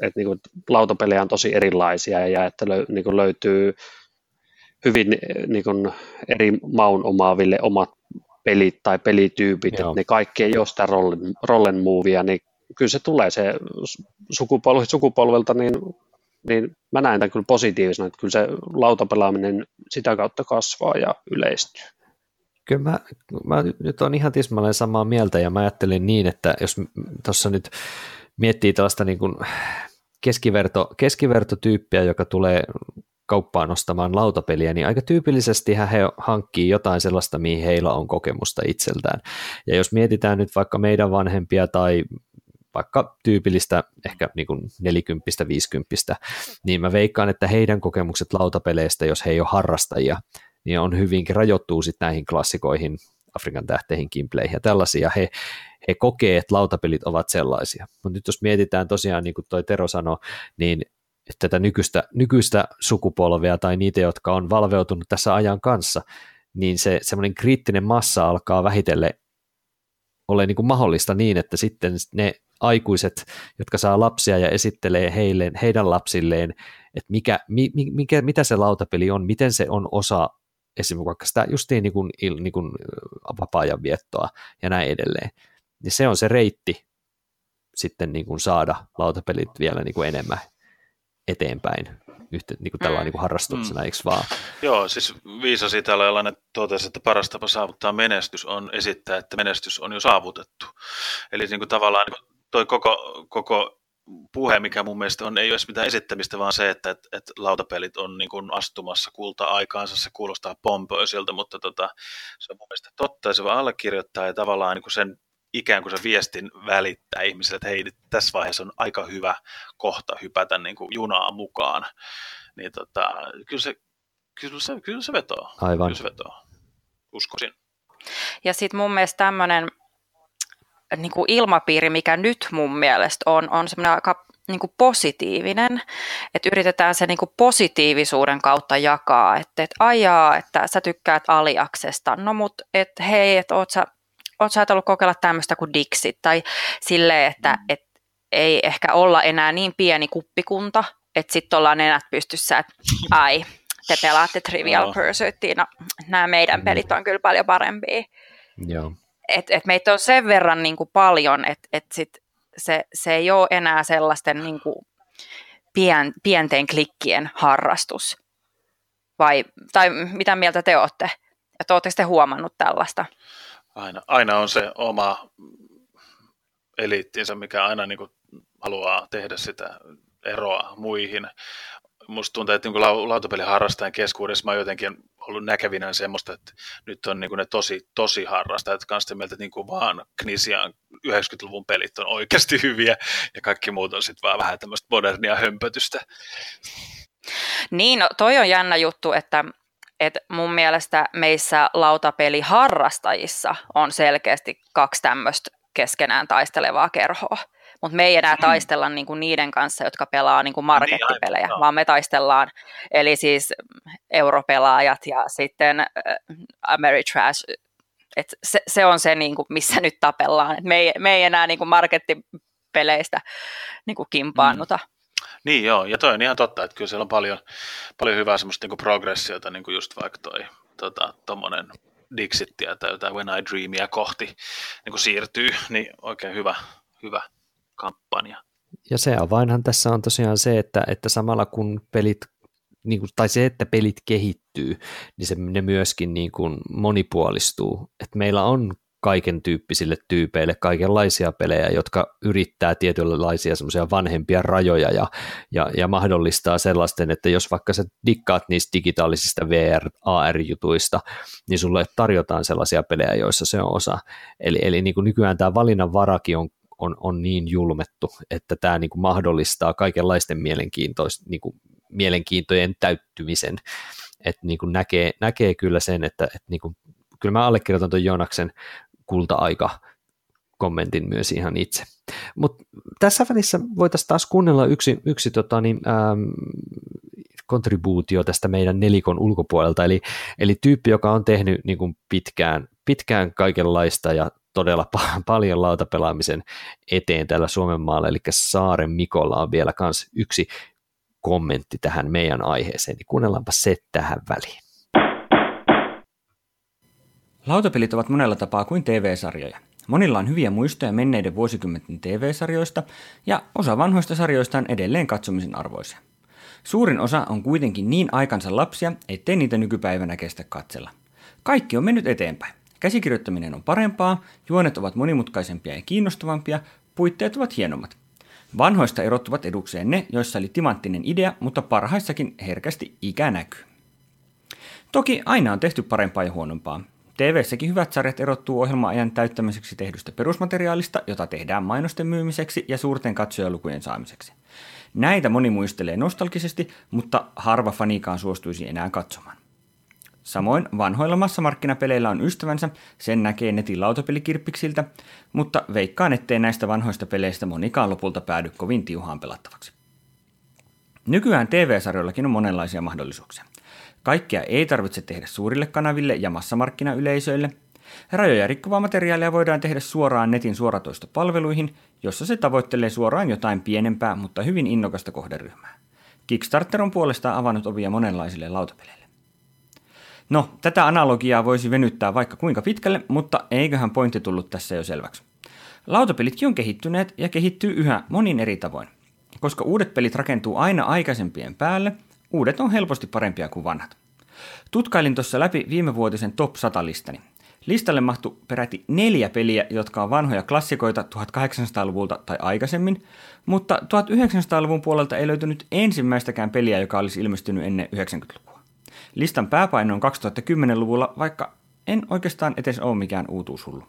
että niin kuin lautapelejä on tosi erilaisia ja että löy, niin kuin löytyy hyvin niin kuin eri maun omaaville omat pelit tai pelityypit, että ne kaikki ei ole sitä rollen, rollen movia, niin kyllä se tulee se sukupolvi, sukupolvelta, niin, niin mä näen tämän kyllä positiivisena, että kyllä se lautapelaaminen sitä kautta kasvaa ja yleistyy. Kyllä mä, mä nyt on ihan tismalleen samaa mieltä ja mä ajattelin niin, että jos tuossa nyt miettii tällaista niin kuin keskiverto, keskivertotyyppiä, joka tulee kauppaan ostamaan lautapeliä, niin aika tyypillisesti he hankkii jotain sellaista, mihin heillä on kokemusta itseltään. Ja jos mietitään nyt vaikka meidän vanhempia tai vaikka tyypillistä ehkä niin kuin neljäkymmentä viisikymmentä, niin mä veikkaan, että heidän kokemukset lautapeleistä, jos he ei ole harrastajia, niin on hyvinkin rajoittuu sitten näihin klassikoihin, Afrikan tähteihin, kimpleihin ja tällaisia. He, he kokee, että lautapelit ovat sellaisia. Mutta nyt jos mietitään tosiaan, niin kuin toi Tero sanoi, niin tätä nykyistä, nykyistä sukupolvea tai niitä, jotka on valveutunut tässä ajan kanssa, niin se semmoinen kriittinen massa alkaa vähitellen ole niin kuin mahdollista niin, että sitten ne aikuiset, jotka saa lapsia ja esittelee heille, heidän lapsilleen, että mikä, mi, mikä, mitä se lautapeli on, miten se on osa esimerkiksi vaikka sitä justiin niin kuin, niin kuin vapaa-ajan viettoa ja näin edelleen, niin se on se reitti sitten niin kuin saada lautapelit vielä niin kuin enemmän eteenpäin yhtä, niin kuin tällainen niin kuin harrastuksena, mm. eikö vaan? Joo, siis viisasi täällä jollainen totesi, että paras tapa saavuttaa menestys on esittää, että menestys on jo saavutettu. Eli niin kuin tavallaan toi koko, koko puhe, mikä mun mielestä on, ei ole mitään esittämistä, vaan se, että, että, että lautapelit on niin kuin astumassa kulta-aikaansa, se kuulostaa pompöisiltä, mutta tota, se on mun mielestä totta, ja se vaan allekirjoittaa, ja tavallaan niin kuin sen ikään kuin se viestin välittää ihmisille, että hei, tässä vaiheessa on aika hyvä kohta hypätä niin kuin junaa mukaan. Niin tota, kyllä, se, kyllä, se, kyllä se vetoo. Aivan. Kyllä se vetoo. Uskoisin. Ja sitten mun mielestä tämmöinen niin kuin ilmapiiri, mikä nyt mun mielestä on, on semmoinen aika niin kuin positiivinen, että yritetään se niin kuin positiivisuuden kautta jakaa, että et ajaa, että sä tykkäät Aliaksesta, no mut et hei, että oot sä oot sä ajatellut kokeilla tämmöistä kuin Dixit, tai silleen, että et ei ehkä olla enää niin pieni kuppikunta, että sitten ollaan enää pystyssä, että ai, te pelaatte Trivial Pursuittia, no nämä meidän pelit on kyllä paljon parempia. Joo. Et, et meitä on sen verran niin kuin paljon, että et se, se ei ole enää sellaisten niin kuin pien, pienten klikkien harrastus. Vai, tai mitä mieltä te olette? Et ootteko te huomannut tällaista? Aina, aina on se oma eliittinsä, mikä aina niin kuin haluaa tehdä sitä eroa muihin. Musta tuntuu, että niin lautapeliharrastajan keskuudessa mä oon jotenkin ollut näkevinä semmoista, että nyt on niin kuin ne tosi, tosi harrastajat kanssa mieltä, että niin kuin vaan Knizian yhdeksänkymmentäluvun pelit on oikeasti hyviä ja kaikki muut on sitten vaan vähän tämmöistä modernia hömpötystä. Niin, no, toi on jännä juttu, että Et mun mielestä meissä lautapeliharrastajissa on selkeästi kaksi tämmöistä keskenään taistelevaa kerhoa, mutta me ei enää taistella niinku niiden kanssa, jotka pelaa niinku markettipelejä, vaan me taistellaan, eli siis europelaajat ja sitten Ameritrash, et se, se on se, niinku, missä nyt tapellaan. Et me, ei, me ei enää niinku markettipeleistä niinku kimpaannuta. Mm. Niin joo, ja toi on ihan totta, että kyllä siellä on paljon, paljon hyvää semmoista niinku progressiota, niinku just vaikka toi tota, tommonen Dixittiä tai jotain When I Dreamia kohti niinku siirtyy, niin oikein hyvä, hyvä kampanja. Ja se avainhan tässä on tosiaan se, että, että samalla kun pelit, niin kuin, tai se, että pelit kehittyy, niin se, ne myöskin niin kuin monipuolistuu, että meillä on kaiken tyyppisille tyypeille kaikenlaisia pelejä, jotka yrittää tietynlaisia semmoisia vanhempia rajoja ja, ja, ja mahdollistaa sellaisten, että jos vaikka sä dikkaat niistä digitaalisista V R, A R-jutuista, niin sulle tarjotaan sellaisia pelejä, joissa se on osa. Eli, eli niin kuin nykyään tämä valinnanvarakin on On, on niin julmettu, että tämä niin kuin mahdollistaa kaikenlaisten niin kuin mielenkiintojen täyttymisen, että niin kuin näkee, näkee kyllä sen, että, että niin kuin, kyllä mä allekirjoitan tuon Joonaksen kulta-aika-kommentin myös ihan itse. Mut tässä välissä voitaisiin taas kuunnella yksi, yksi tota, niin, ähm, kontribuutio tästä meidän nelikon ulkopuolelta, eli, eli tyyppi, joka on tehnyt niin kuin pitkään, pitkään kaikenlaista ja todella pa- paljon lautapelaamisen eteen täällä Suomen maalla, eli Saaren Mikolla on vielä kans yksi kommentti tähän meidän aiheeseen, niin kuunnellaanpa se tähän väliin. Lautapelit ovat monella tapaa kuin T V-sarjoja. Monilla on hyviä muistoja menneiden vuosikymmenten T V-sarjoista, ja osa vanhoista sarjoista on edelleen katsomisen arvoisia. Suurin osa on kuitenkin niin aikansa lapsia, ettei niitä nykypäivänä kestä katsella. Kaikki on mennyt eteenpäin. Käsikirjoittaminen on parempaa, juonet ovat monimutkaisempia ja kiinnostavampia, puitteet ovat hienommat. Vanhoista erottuvat edukseen ne, joissa oli timanttinen idea, mutta parhaissakin herkästi ikä näkyy. Toki aina on tehty parempaa ja huonompaa. T V:ssäkin hyvät sarjat erottuu ohjelma-ajan täyttämiseksi tehdystä perusmateriaalista, jota tehdään mainosten myymiseksi ja suurten katsojalukujen saamiseksi. Näitä moni muistelee nostalgisesti, mutta harva fanikaan suostuisi enää katsomaan. Samoin vanhoilla massamarkkinapeleillä on ystävänsä, sen näkee netin lautapelikirppiksiltä, mutta veikkaan, ettei näistä vanhoista peleistä monikaan lopulta päädy kovin tiuhaan pelattavaksi. Nykyään T V-sarjoillakin on monenlaisia mahdollisuuksia. Kaikkea ei tarvitse tehdä suurille kanaville ja massamarkkinayleisöille. Rajoja rikkovaa materiaalia voidaan tehdä suoraan netin suoratoistopalveluihin, jossa se tavoittelee suoraan jotain pienempää, mutta hyvin innokasta kohderyhmää. Kickstarter on puolestaan avannut ovia monenlaisille lautapeleille. No, tätä analogiaa voisi venyttää vaikka kuinka pitkälle, mutta eiköhän pointti tullut tässä jo selväksi. Lautapelitkin on kehittyneet ja kehittyy yhä monin eri tavoin. Koska uudet pelit rakentuu aina aikaisempien päälle, uudet on helposti parempia kuin vanhat. Tutkailin tuossa läpi viimevuotisen top sata-listani. Listalle mahtui peräti neljä peliä, jotka on vanhoja klassikoita tuhatkahdeksansataaluvulta tai aikaisemmin, mutta tuhatyhdeksänsataaluvun puolelta ei löytynyt ensimmäistäkään peliä, joka olisi ilmestynyt ennen yhdeksänkymmentälukua. Listan pääpaino on kaksituhattakymmenluvulla, vaikka en oikeastaan edes ole mikään uutuushullu.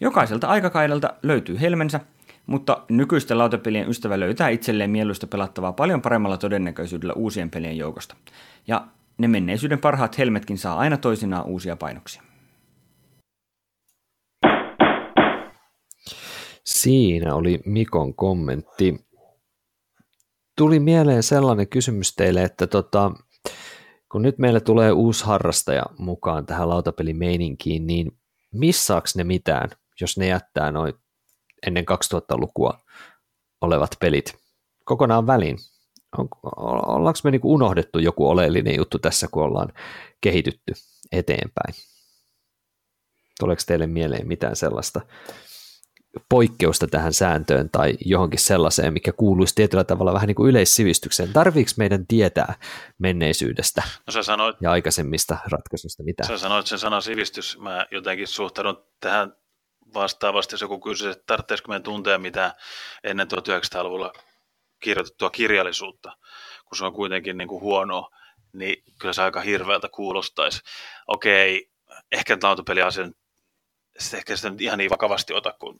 Jokaiselta aikakaudelta löytyy helmensä, mutta nykyisten lautapelien ystävä löytää itselleen mieluista pelattavaa paljon paremmalla todennäköisyydellä uusien pelien joukosta. Ja ne menneisyyden parhaat helmetkin saa aina toisinaan uusia painoksia. Siinä oli Mikon kommentti. Tuli mieleen sellainen kysymys teille, että tota... kun nyt meillä tulee uusi harrastaja mukaan tähän lautapelimeininkiin, niin missaaks ne mitään, jos ne jättää noin ennen kaksituhattalukua olevat pelit kokonaan väliin? Ollaanko me niinku unohdettu joku oleellinen juttu tässä, kun ollaan kehitytty eteenpäin? Tuleeko teille mieleen mitään sellaista poikkeusta tähän sääntöön tai johonkin sellaiseen, mikä kuuluisi tietyllä tavalla vähän niin kuin yleissivistykseen? Tarviiko meidän tietää menneisyydestä no, sä sanoit, ja aikaisemmista ratkaisuista mitään? Sä sanoit sen sanan sivistys. Mä jotenkin suhtaudun tähän vastaavasti, jos joku kysyisi, että tarvitseeko meidän tuntea mitään ennen tuhatyhdeksänsataaluvulla kirjoitettua kirjallisuutta, kun se on kuitenkin niin kuin huonoa, niin kyllä se aika hirveältä kuulostaisi. Okei, ehkä lautapeliasia ehkä sitä nyt ihan niin vakavasti ota kuin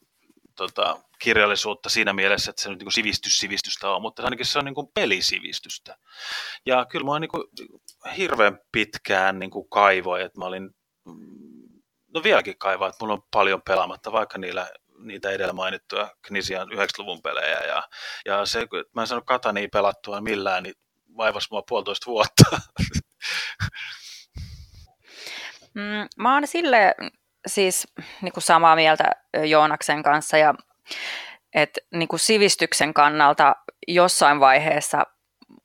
tota, kirjallisuutta siinä mielessä, että se nyt niin kuin sivistys sivistystä on, mutta ainakin se on niin kuin pelisivistystä. Ja kyllä mä oon niin kuin hirveän pitkään niin kuin kaivoin, että mä olin, no vieläkin kaivoin, että mulla on paljon pelaamatta, vaikka niillä, niitä edellä mainittuja Knizian yhdeksänkymmentäluvun pelejä. Ja, ja se, että mä en saanut Catania pelattua millään, niin vaivasi mua puolitoista vuotta. mm, mä oon silleen... Siis niin kuin samaa mieltä Joonaksen kanssa ja että niin kuin sivistyksen kannalta jossain vaiheessa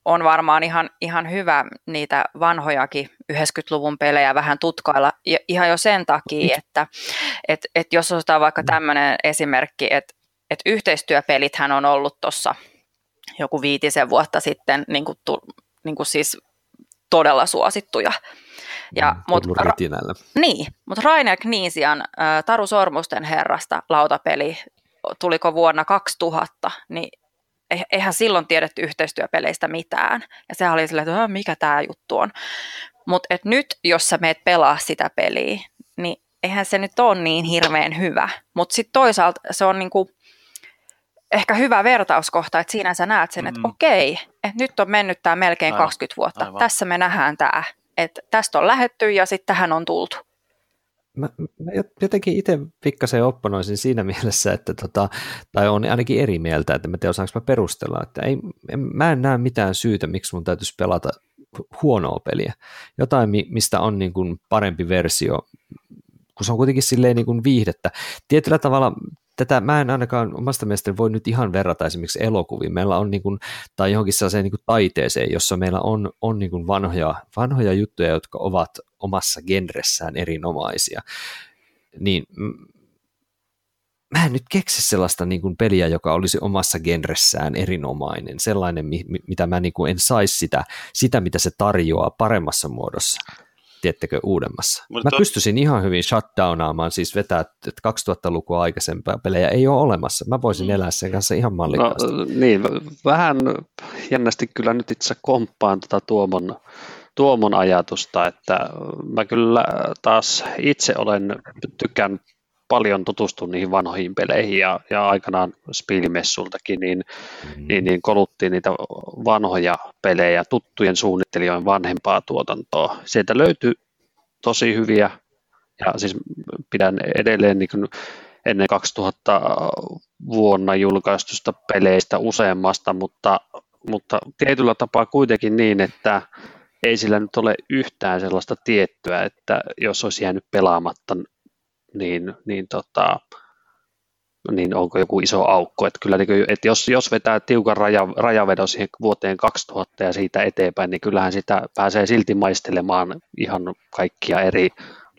on varmaan ihan, ihan hyvä niitä vanhojakin yhdeksänkymmentäluvun pelejä vähän tutkailla ja ihan jo sen takia, että et, et jos otetaan vaikka tämmöinen esimerkki, että et yhteistyöpelithän on ollut tuossa joku viitisen vuotta sitten niin kuin, niin kuin siis todella suosittuja. Ja, mm, mut, ra- niin, mutta Rainer Knizian äh, Taru Sormusten herrasta lautapeli, tuliko vuonna kaksituhatta, niin eihän silloin tiedetty yhteistyöpeleistä mitään. Ja sehän oli silleen, että mikä tämä juttu on. Mutta nyt, jos sä meet pelaa sitä peliä, niin eihän se nyt ole niin hirveän hyvä. Mutta sitten toisaalta se on niinku ehkä hyvä vertauskohta, että siinä sä näet sen, että mm. okei, et nyt on mennyt tämä melkein aivan, kaksikymmentä vuotta. Aivan. Tässä me nähdään tämä, että tästä on lähetty ja sitten tähän on tultu. Mä, mä jotenkin itse pikkasen opponoisin siinä mielessä, että tota, tai on ainakin eri mieltä, että mä tiedän, osaanko mä perustella, että ei, mä en näe mitään syytä, miksi mun täytyisi pelata huonoa peliä. Jotain, mistä on niin kuin parempi versio, kun se on kuitenkin silleen niin kuin viihdettä. Tietyllä tavalla tätä mä en ainakaan omasta mielestäni voi nyt ihan verrata esimerkiksi elokuviin. Meillä on niin kuin, tai johonkin sellaiseen niin kuin taiteeseen, jossa meillä on, on niin kuin vanhoja, vanhoja juttuja, jotka ovat omassa genressään erinomaisia. Niin mä en nyt keksi sellaista niin kuin peliä, joka olisi omassa genressään erinomainen. Sellainen, mitä mä niin kuin en saisi sitä, sitä, mitä se tarjoaa paremmassa muodossa. Tiettäkö uudemmassa. Mutta mä pystyisin ihan hyvin shutdownaamaan, siis vetää, että kaksituhattalukua aikaisempaa pelejä ei ole olemassa. Mä voisin elää sen kanssa ihan mallikkaasti. No, niin, vähän jännästi kyllä nyt itse komppaan tätä Tuomon, Tuomon ajatusta, että mä kyllä taas itse olen tykkään paljon tutustua niihin vanhoihin peleihin ja, ja aikanaan Spiilimessultakin niin, mm. niin, niin koluttiin niitä vanhoja pelejä, tuttujen suunnittelijoiden vanhempaa tuotantoa. Sieltä löytyi tosi hyviä ja siis pidän edelleen niin kuin ennen kaksituhatta vuonna julkaistusta peleistä useammasta, mutta, mutta tietyllä tapaa kuitenkin niin, että ei sillä nyt ole yhtään sellaista tiettyä, että jos olisi jäänyt pelaamatta niin, niin, tota, niin onko joku iso aukko. Että kyllä, että jos, jos vetää tiukan raja, rajavedon siihen vuoteen kaksituhatta ja siitä eteenpäin, niin kyllähän sitä pääsee silti maistelemaan ihan kaikkia eri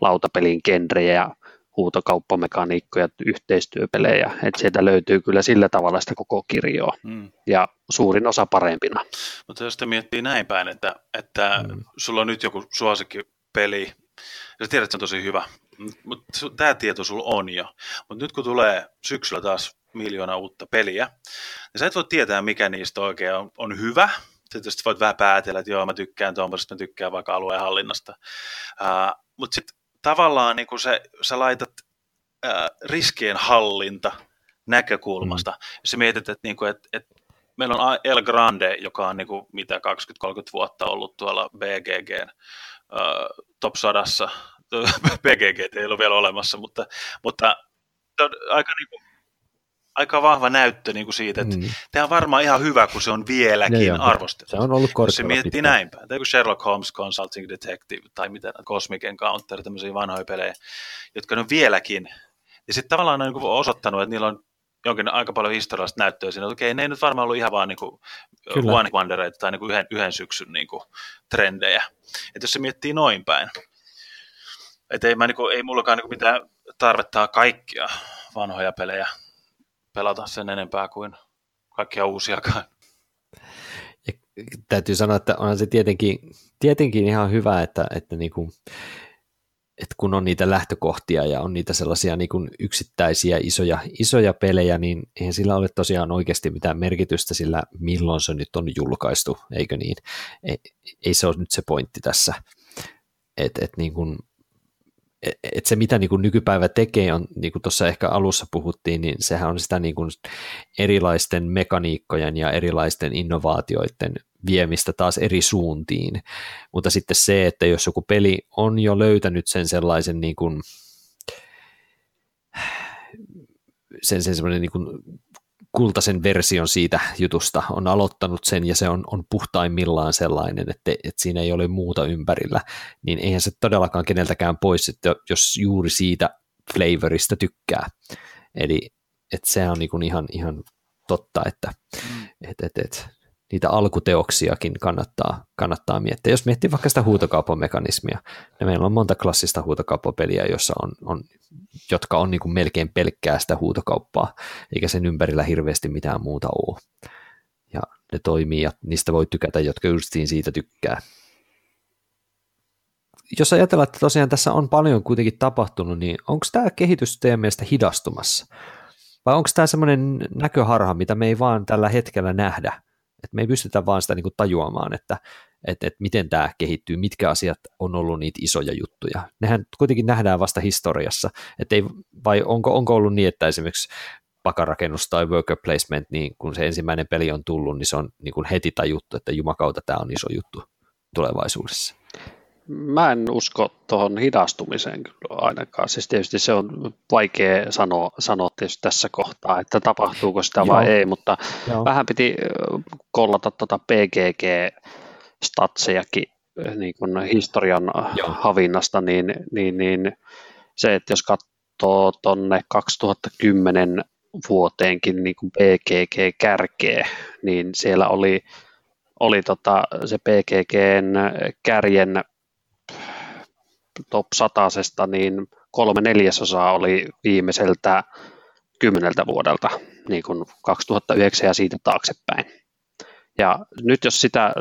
lautapelin genrejä, huutokauppamekaniikkoja, yhteistyöpelejä. Että sieltä löytyy kyllä sillä tavalla sitä koko kirjoa mm. ja suurin osa parempina. Mutta jos te miettii näin päin, että, että mm. sulla on nyt joku suosikkipeli, ja sä tiedät, että se on tosi hyvä. Mutta tämä tieto sulla on jo. Mutta nyt kun tulee syksyllä taas miljoona uutta peliä, niin sä et voi tietää, mikä niistä oikein on, on hyvä. Tietysti voit vähän päätellä, että joo, mä tykkään tuommoisesta, mä tykkään vaikka alueenhallinnasta. Uh, Mutta sitten tavallaan niin kun se, sä laitat uh, riskien hallinta näkökulmasta. Mm. Jos sä mietit, että niinku, et, et meillä on El Grande, joka on niinku, mitä kaksikymmentä kolmekymmentä vuotta ollut tuolla B G G:n uh, top sadassa. P G G ei ole vielä olemassa, mutta, mutta aika, niin kuin, aika vahva näyttö niin kuin siitä, että mm. tämä on varmaan ihan hyvä, kun se on vieläkin arvostettu. Se on ollut korkealla. Se miettii näinpäin. Tai Sherlock Holmes, Consulting Detective tai mitä, Cosmic Encounter, tämmöisiä vanhoja pelejä, jotka ne on vieläkin. Ja sitten tavallaan ne on niin osoittanut, että niillä on jonkin aika paljon historiallista näyttöä siinä, että okei, ne ei nyt varmaan ollut ihan vaan niin kuin one wandereita tai niin kuin yhden, yhden syksyn niin kuin trendejä. Että jos se miettii noin päin. Että ei, niinku, ei mullakaan niinku mitään tarvetta kaikkia vanhoja pelejä pelata sen enempää kuin kaikkia uusiakaan. Ja täytyy sanoa, että on se tietenkin, tietenkin ihan hyvä, että, että, niinku, että kun on niitä lähtökohtia ja on niitä sellaisia niinku yksittäisiä isoja, isoja pelejä, niin eihän sillä ole tosiaan oikeasti mitään merkitystä sillä, milloin se nyt on julkaistu, eikö niin? Ei, ei se ole nyt se pointti tässä, että et niin kuin että se mitä niin kuin nykypäivä tekee, on, niin kuin tuossa ehkä alussa puhuttiin, niin sehän on sitä niin kuin erilaisten mekaniikkojen ja erilaisten innovaatioiden viemistä taas eri suuntiin, mutta sitten se, että jos joku peli on jo löytänyt sen sellaisen niin kuin, sen, sen sellainen niin kuin kultaisen version siitä jutusta, on aloittanut sen ja se on, on puhtaimmillaan sellainen, että, että siinä ei ole muuta ympärillä, niin eihän se todellakaan keneltäkään pois, että jos juuri siitä flavorista tykkää. Eli että se on niin kuin ihan, ihan totta, että mm. et, et, et, niitä alkuteoksiakin kannattaa, kannattaa miettiä. Jos miettii vaikka sitä huutokauppamekanismia, niin meillä on monta klassista huutokauppapeliä, jossa on, on, jotka on niin kuin melkein pelkkää sitä huutokauppaa, eikä sen ympärillä hirveästi mitään muuta ole. Ja ne toimii ja niistä voi tykätä, jotka justiin siitä tykkää. jos ajatellaan, että tosiaan tässä on paljon kuitenkin tapahtunut, niin onko tämä kehitys teidän mielestä hidastumassa? Vai onko tämä semmoinen näköharha, mitä me ei vaan tällä hetkellä nähdä? Että me ei pystytä vaan sitä niinku tajuamaan, että et, et miten tämä kehittyy, mitkä asiat on ollut niitä isoja juttuja. Nehän kuitenkin nähdään vasta historiassa. Et ei, vai onko, onko ollut niin, että esimerkiksi pakarakennus tai worker placement, niin kun se ensimmäinen peli on tullut, niin se on niin kun heti tajuttu, että jumakauta tämä on iso juttu tulevaisuudessa. Mä en usko tuohon hidastumiseen kyllä ainakaan. Siis tietysti se on vaikea sanoa, sanoa tietysti tässä kohtaa, että tapahtuuko sitä vai Joo. ei, mutta Joo. vähän piti kollata tuota P G G-statsejakin niin kuin historian Joo. havinnasta, niin, niin, niin se, että jos katsoo tuonne kaksituhattakymmenen vuoteenkin niin kuin P G G-kärkeä, niin siellä oli, oli tota, se P G G-kärjen top satasesta, niin kolme neljäsosaa oli viimeiseltä kymmeneltä vuodelta, niin kuin kaksituhattayhdeksän ja siitä taaksepäin. Ja nyt jos sitä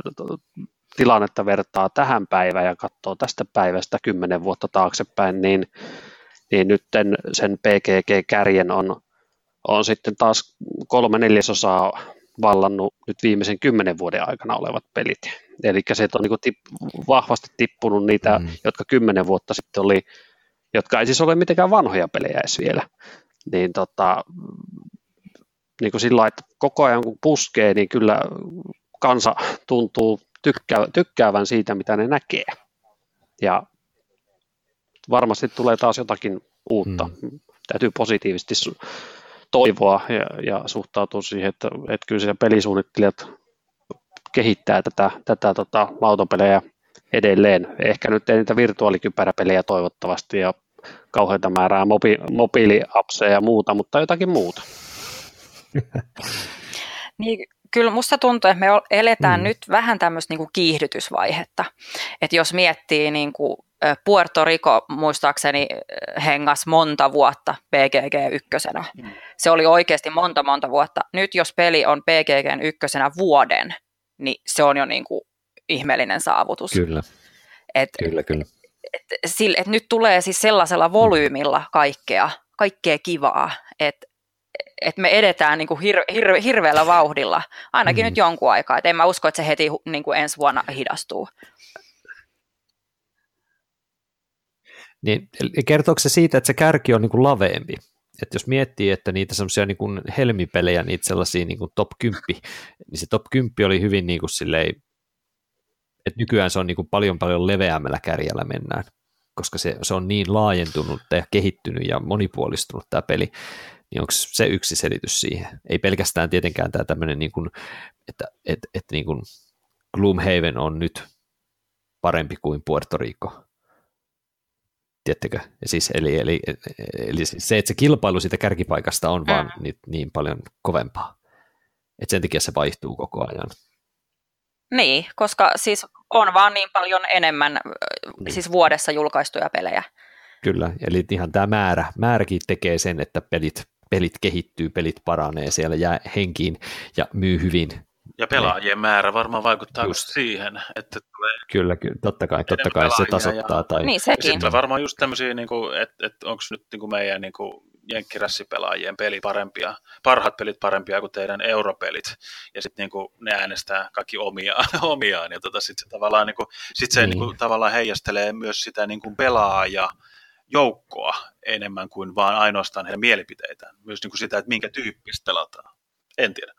tilannetta vertaa tähän päivään ja katsoo tästä päivästä kymmenen vuotta taaksepäin, niin, niin nyt sen P G G-kärjen on, on sitten taas kolme neljäsosaa vallannut nyt viimeisen kymmenen vuoden aikana olevat pelit. Eli se on niin tip, vahvasti tippunut niitä, mm. jotka kymmenen vuotta sitten oli, jotka ei siis ole mitenkään vanhoja pelejä edes vielä. Niin, tota, niin kuin sillä, että koko ajan kun puskee, niin kyllä kansa tuntuu tykkää, tykkäävän siitä, mitä ne näkee. Ja varmasti tulee taas jotakin uutta. Mm. Täytyy positiivisesti toivoa ja, ja suhtautua siihen, että, että kyllä siellä pelisuunnittelijat kehittää tätä, tätä tota, lautapelejä edelleen. Ehkä nyt ei niitä virtuaalikypäräpelejä toivottavasti ja kauheita määrää mobi, mobiiliapseja ja muuta, mutta jotakin muuta. Niin, kyllä musta tuntuu, että me eletään mm. nyt vähän tämmöistä niinku kiihdytysvaihetta. Että jos miettii niinku Puerto Rico muistaakseni hengas monta vuotta P G G-ykkösenä. Se oli oikeasti monta monta vuotta. Nyt jos peli on P G G:n ykkösenä vuoden, niin se on jo niin kuin ihmeellinen saavutus. Kyllä, et, kyllä, kyllä. Et, et, et nyt tulee siis sellaisella volyymilla kaikkea, kaikkea kivaa, että et me edetään niin kuin hir- hir- hirveällä vauhdilla, ainakin mm. nyt jonkun aikaa. Et en mä usko, että se heti niin kuin ensi vuonna hidastuu. Niin, kertooko se siitä, että se kärki on niin kuin laveempi? Että jos miettii, että niitä semmoisia niin kuin helmipelejä, niitä sellaisia niin kuin top kymmenen, niin se top kymmenen oli hyvin niin kuin silleen, että nykyään se on niin kuin paljon paljon leveämmällä kärjellä mennään, koska se, se on niin laajentunut ja kehittynyt ja monipuolistunut tämä peli, niin onko se yksi selitys siihen? Ei pelkästään tietenkään tämä tämmöinen, niin kuin, että, että, että niin kuin Gloomhaven on nyt parempi kuin Puerto Rico. Tiettekö? Siis, eli eli, eli se, että se kilpailu siitä kärkipaikasta on vaan mm. niin, niin paljon kovempaa, että sen takia se vaihtuu koko ajan. Niin, koska siis on vaan niin paljon enemmän niin. siis vuodessa julkaistuja pelejä. Kyllä, eli ihan tämä määrä, määräkin tekee sen, että pelit, pelit kehittyy, pelit paranee, siellä jää henkiin ja myy hyvin. Ja pelaajien määrä varmaan vaikuttaa just siihen, että tulee... Kyllä, kyllä totta kai, totta kai se tasoittaa. Ja... Tai... Niin, sekin. Sitten varmaan just tämmöisiä, niin että et onko nyt niin kuin meidän niin jenkkirässipelaajien peli parempia, parhaat pelit parempia kuin teidän europelit, ja sitten niin ne äänestää kaikki omiaan, omiaan ja tota, sitten se tavallaan, niin kuin, sit se, niin. Niin kuin, tavallaan heijastelee myös sitä niin kuin pelaajajoukkoa enemmän kuin vaan ainoastaan heidän mielipiteitään, myös niin kuin sitä, että minkä tyyppistä pelataan, en tiedä.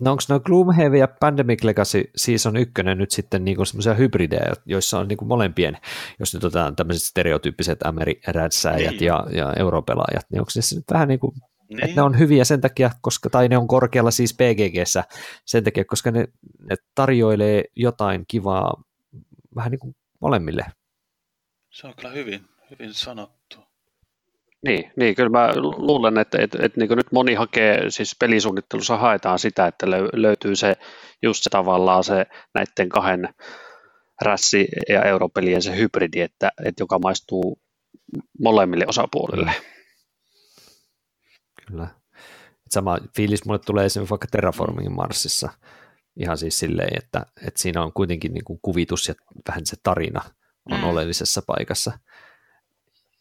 No onko no Gloomhaven ja Pandemic Legacy Season yksi nyt sitten niinku semmoisia hybridejä, joissa on niinku molempien, jos nyt otetaan tämmöiset stereotyyppiset amerirätsäijät niin. ja, ja europelaajat, niin onko se nyt vähän niin kuin, niin. että ne on hyviä sen takia, koska, tai ne on korkealla siis P G G:ssä sen takia, koska ne, ne tarjoilee jotain kivaa vähän niin kuin molemmille. Se on kyllä hyvin, hyvin sanottu. Niin, niin, kyllä mä luulen, että, että, että, että niin nyt moni hakee, siis pelisuunnittelussa haetaan sitä, että löytyy se just se tavallaan se näiden kahden rässi- ja europelien se hybridi, että, että joka maistuu molemmille osapuolille. Kyllä. Sama fiilis mulle tulee esimerkiksi vaikka Terraforming Marsissa ihan siis silleen, että, että siinä on kuitenkin niin kuin kuvitus ja vähän se tarina on mm. oleellisessa paikassa,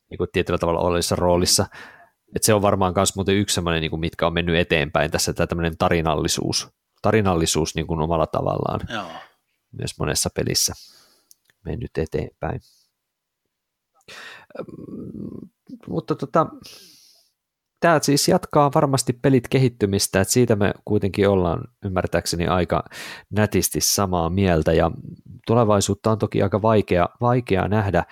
niin kuin tietyllä tavalla oleellisessa roolissa. Et se on varmaan myös muuten yksi sellainen, niin kuin mitkä on mennyt eteenpäin tässä, tämä tämmöinen tarinallisuus, tarinallisuus niin kuin omalla tavallaan. Joo. Myös monessa pelissä mennyt eteenpäin. Mutta tota, tämä siis jatkaa varmasti pelit kehittymistä, että siitä me kuitenkin ollaan ymmärtääkseni aika nätisti samaa mieltä, ja tulevaisuutta on toki aika vaikea, vaikea nähdä,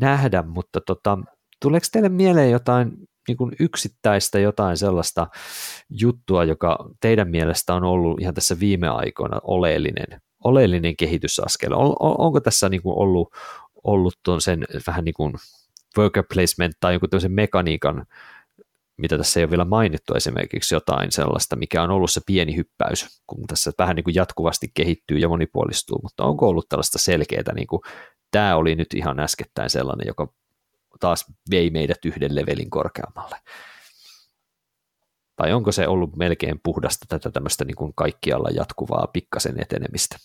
nähdä, mutta tota, tuleeko teille mieleen jotain niin kuin yksittäistä, jotain sellaista juttua, joka teidän mielestä on ollut ihan tässä viime aikoina oleellinen, oleellinen kehitysaskel? On, on, onko tässä niin kuin ollut, ollut tuon sen vähän niin kuin worker placement tai joku tämmöisen mekaniikan, mitä tässä ei ole vielä mainittu, esimerkiksi jotain sellaista, mikä on ollut se pieni hyppäys, kun tässä vähän niin kuin jatkuvasti kehittyy ja monipuolistuu, mutta onko ollut tällaista selkeää, niin kuin tämä oli nyt ihan äskettäin sellainen, joka taas vei meidät yhden levelin korkeammalle? Tai onko se ollut melkein puhdasta tätä tämmöistä niin kuin kaikkialla jatkuvaa pikkasen etenemistä?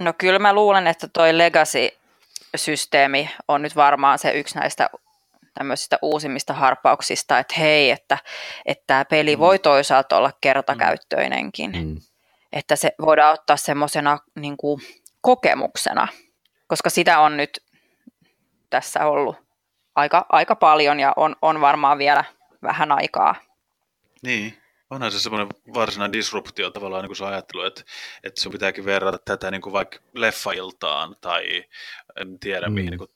No kyllä mä luulen, että toi legacy-systeemi on nyt varmaan se yksi näistä tämmöisistä uusimmista harppauksista, että hei, että tämä peli mm. voi toisaalta olla kertakäyttöinenkin. Mm. Että se voidaan ottaa semmoisena niin kuin kokemuksena, koska sitä on nyt tässä ollut aika, aika paljon ja on, on varmaan vielä vähän aikaa. Niin, onhan se semmoinen varsinainen disruptio tavallaan niin kuin se ajattelu, että, että sun pitääkin verrata tätä niin kuin vaikka leffailtaan tai en tiedä mm. mihin niin kuin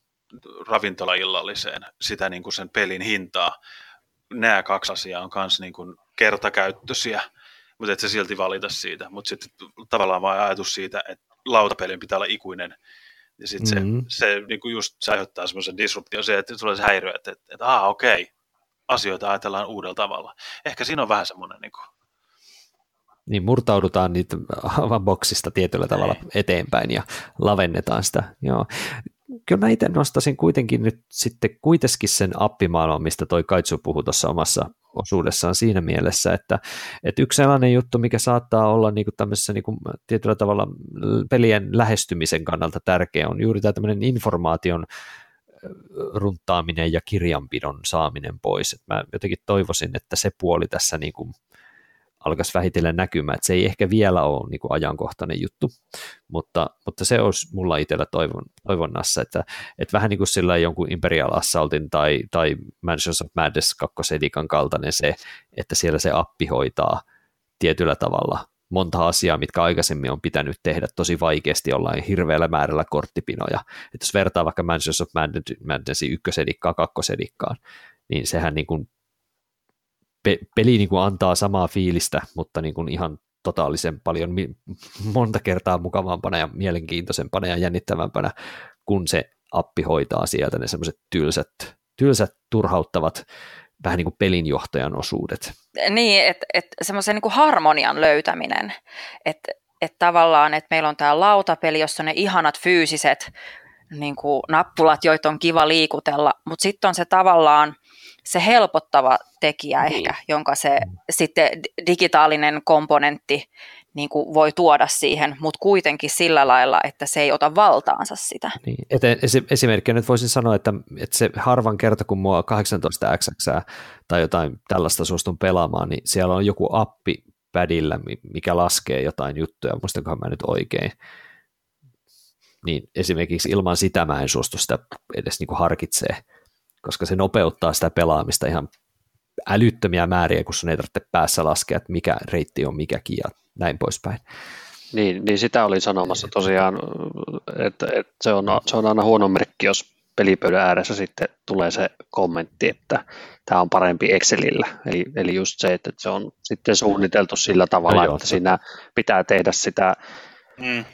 ravintolaillalliseen, sitä niin kuin sen pelin hintaa. Nämä kaksi asiaa on myös niin kuin kertakäyttöisiä, mutta et se silti valita siitä. Mutta sitten tavallaan vain ajatus siitä, että lautapelin pitää olla ikuinen. Ja sitten mm-hmm. se, se niin kuin just se aiheuttaa semmoisen disruption, se, että tulee se häiriö, että, että, että aah okei, okay, asioita ajatellaan uudella tavalla. Ehkä siinä on vähän semmoinen niin kuin niin murtaudutaan niitä boksista tietyllä tavalla Ei. eteenpäin ja lavennetaan sitä. Joo. Kyllä mä itse nostaisin kuitenkin nyt sitten kuitenkin sen appimaailman, mistä toi Kaitsu puhui tuossa omassa osuudessaan siinä mielessä, että, että yksi sellainen juttu, mikä saattaa olla niinku tämmöisessä niinku tietyllä tavalla pelien lähestymisen kannalta tärkeä, on juuri tämä tämmöinen informaation runtaaminen ja kirjanpidon saaminen pois. Et mä jotenkin toivoisin, että se puoli tässä niinku alkaisi vähitellen näkymään, että se ei ehkä vielä ole niin kuin ajankohtainen juttu, mutta, mutta se olisi mulla itsellä toivon, toivonnassa, että, että vähän niin kuin sillä jonkun Imperial Assaultin tai, tai Mansion of Madness kakkosedikan kaltainen se, että siellä se appi hoitaa tietyllä tavalla monta asiaa, mitkä aikaisemmin on pitänyt tehdä tosi vaikeasti jollain hirveällä määrällä korttipinoja. Että jos vertaa vaikka Mansion of Madnessin ykkösedikkaa kakkosedikkaan, niin sehän niin kuin peli niin kuin antaa samaa fiilistä, mutta niin kuin ihan totaalisen paljon, monta kertaa mukavampana ja mielenkiintoisempana ja jännittävämpänä, kun se appi hoitaa sieltä ne semmoiset tylsät, tylsät, turhauttavat vähän niin kuin pelinjohtajan osuudet. Niin, että et semmoisen niin kuin harmonian löytäminen, että et tavallaan, että meillä on tämä lautapeli, jossa on ne ihanat fyysiset niin kuin nappulat, joita on kiva liikutella, mutta sitten on se tavallaan se helpottava tekijä mm. ehkä, jonka se sitten digitaalinen komponentti niin kuin voi tuoda siihen, mutta kuitenkin sillä lailla, että se ei ota valtaansa sitä. Niin. Esimerkkinä nyt voisin sanoa, että, että se harvan kerta, kun mua kahdeksantoista X X tai jotain tällaista suostun pelaamaan, niin siellä on joku appi pädillä, mikä laskee jotain juttuja, muistankohan mä nyt oikein. Niin esimerkiksi ilman sitä mä en suostu sitä edes niin kuin harkitsee, koska se nopeuttaa sitä pelaamista ihan älyttömiä määriä, kun sun ei tarvitse päässä laskea, että mikä reitti on mikäkin ja näin poispäin. Niin, niin sitä olin sanomassa tosiaan, että, että se, on, se on aina huono merkki, jos pelipöydän ääressä sitten tulee se kommentti, että tämä on parempi Excelillä. Eli, eli just se, että se on sitten suunniteltu sillä tavalla, no joo, että siinä pitää tehdä sitä mm.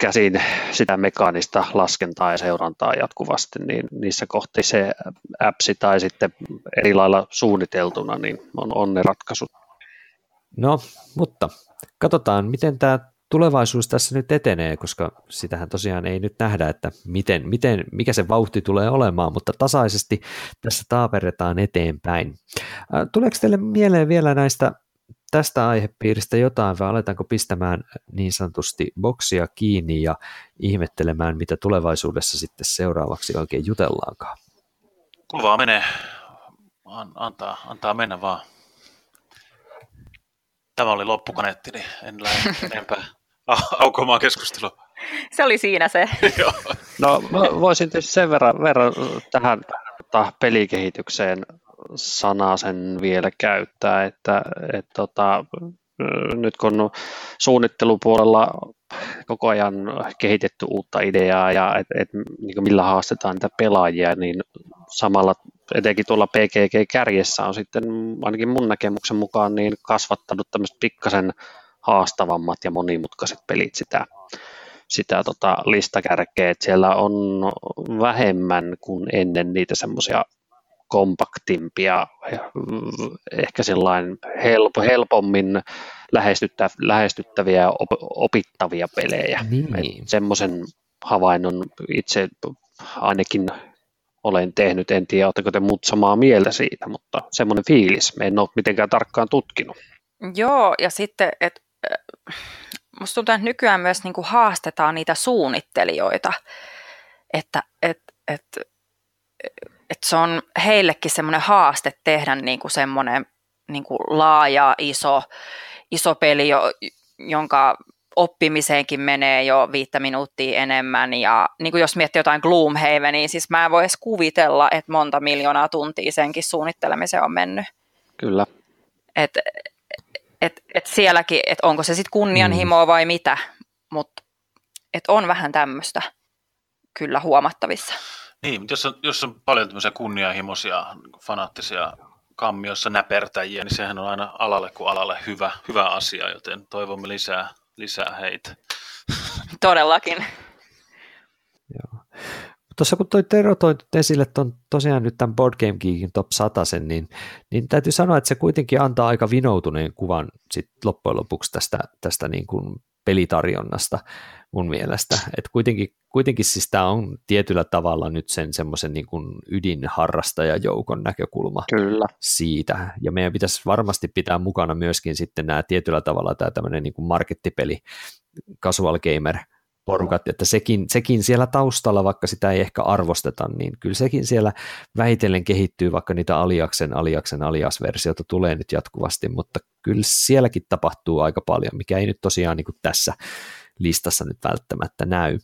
käsin sitä mekaanista laskentaa ja seurantaa jatkuvasti, niin niissä kohti se appsi tai sitten eri lailla suunniteltuna, niin on, on ne ratkaisut. No, mutta katsotaan, miten tämä tulevaisuus tässä nyt etenee, koska sitähän tosiaan ei nyt nähdä, että miten, miten, mikä se vauhti tulee olemaan, mutta tasaisesti tässä taaperretaan eteenpäin. Tuleeko teille mieleen vielä näistä tästä aihepiiristä jotain, vai aletaanko pistämään niin sanotusti boksia kiinni ja ihmettelemään, mitä tulevaisuudessa sitten seuraavaksi oikein jutellaankaan? Kuvaa menee. Antaa, antaa mennä vaan. Tämä oli loppukaneetti, niin en lähde enempää aukomaan keskustelua. Se oli siinä se. No, voisin tietysti sen verran, verran tähän pelikehitykseen sanaa sen vielä käyttää, että et, tota, nyt kun suunnittelupuolella koko ajan kehitetty uutta ideaa ja et, et, niin millä haastetaan niitä pelaajia, niin samalla etenkin tuolla P G G-kärjessä on sitten ainakin mun näkemyksen mukaan niin kasvattanut tämmöiset pikkasen haastavammat ja monimutkaiset pelit sitä, sitä tota listakärkeä, että siellä on vähemmän kuin ennen niitä semmoisia kompaktimpia, ehkä sellainen helpo, helpommin lähestyttä, lähestyttäviä ja op, opittavia pelejä. Niin. Semmoisen havainnon itse ainakin olen tehnyt, en tiedä, oletteko te muut samaa mieltä siitä, mutta semmoinen fiilis, me en ole mitenkään tarkkaan tutkinut. Joo, ja sitten, että musta tuntuu, että nykyään myös niin kuin haastetaan niitä suunnittelijoita, että et, et, et se on heillekin semmoinen haaste tehdä niin kuin semmoinen niin kuin laaja, iso, iso peli, jo, jonka oppimiseenkin menee jo viittä minuuttia enemmän, ja niin kuin jos miettii jotain Gloomhavenia, niin siis mä en voi edes kuvitella, että monta miljoonaa tuntia senkin suunnittelemiseen on mennyt. Kyllä. Että et, et sielläkin, että onko se sitten kunnianhimoa vai mitä, mutta on vähän tämmöistä kyllä huomattavissa. Niin, mutta jos on, jos on paljon tämmöisiä kunnianhimoisia, fanaattisia kammiossa näpertäjiä, niin sehän on aina alalle kuin alalle hyvä, hyvä asia, joten toivomme lisää. Lisää heitä. Todellakin. Joo. Tuossa kun toi Tero toi esille ton, tosiaan nyt tämän Board Game Geekin top sata, niin, niin täytyy sanoa, että se kuitenkin antaa aika vinoutuneen kuvan sit loppujen lopuksi tästä, tästä niin kuin pelitarjonnasta mun mielestä. Et kuitenkin, kuitenkin siis tämä on tietyllä tavalla nyt sen semmoisen niin kuin ydinharrastajajoukon näkökulma. Kyllä. Siitä. Ja meidän pitäisi varmasti pitää mukana myöskin sitten nämä tietyllä tavalla tämä tämmöinen niin kuin markettipeli, casual gamer porukat, että sekin, sekin siellä taustalla, vaikka sitä ei ehkä arvosteta, niin kyllä sekin siellä vähitellen kehittyy, vaikka niitä aliaksen, aliaksen, aliasversioita tulee nyt jatkuvasti, mutta kyllä sielläkin tapahtuu aika paljon, mikä ei nyt tosiaan niin kuin tässä listassa nyt välttämättä näy.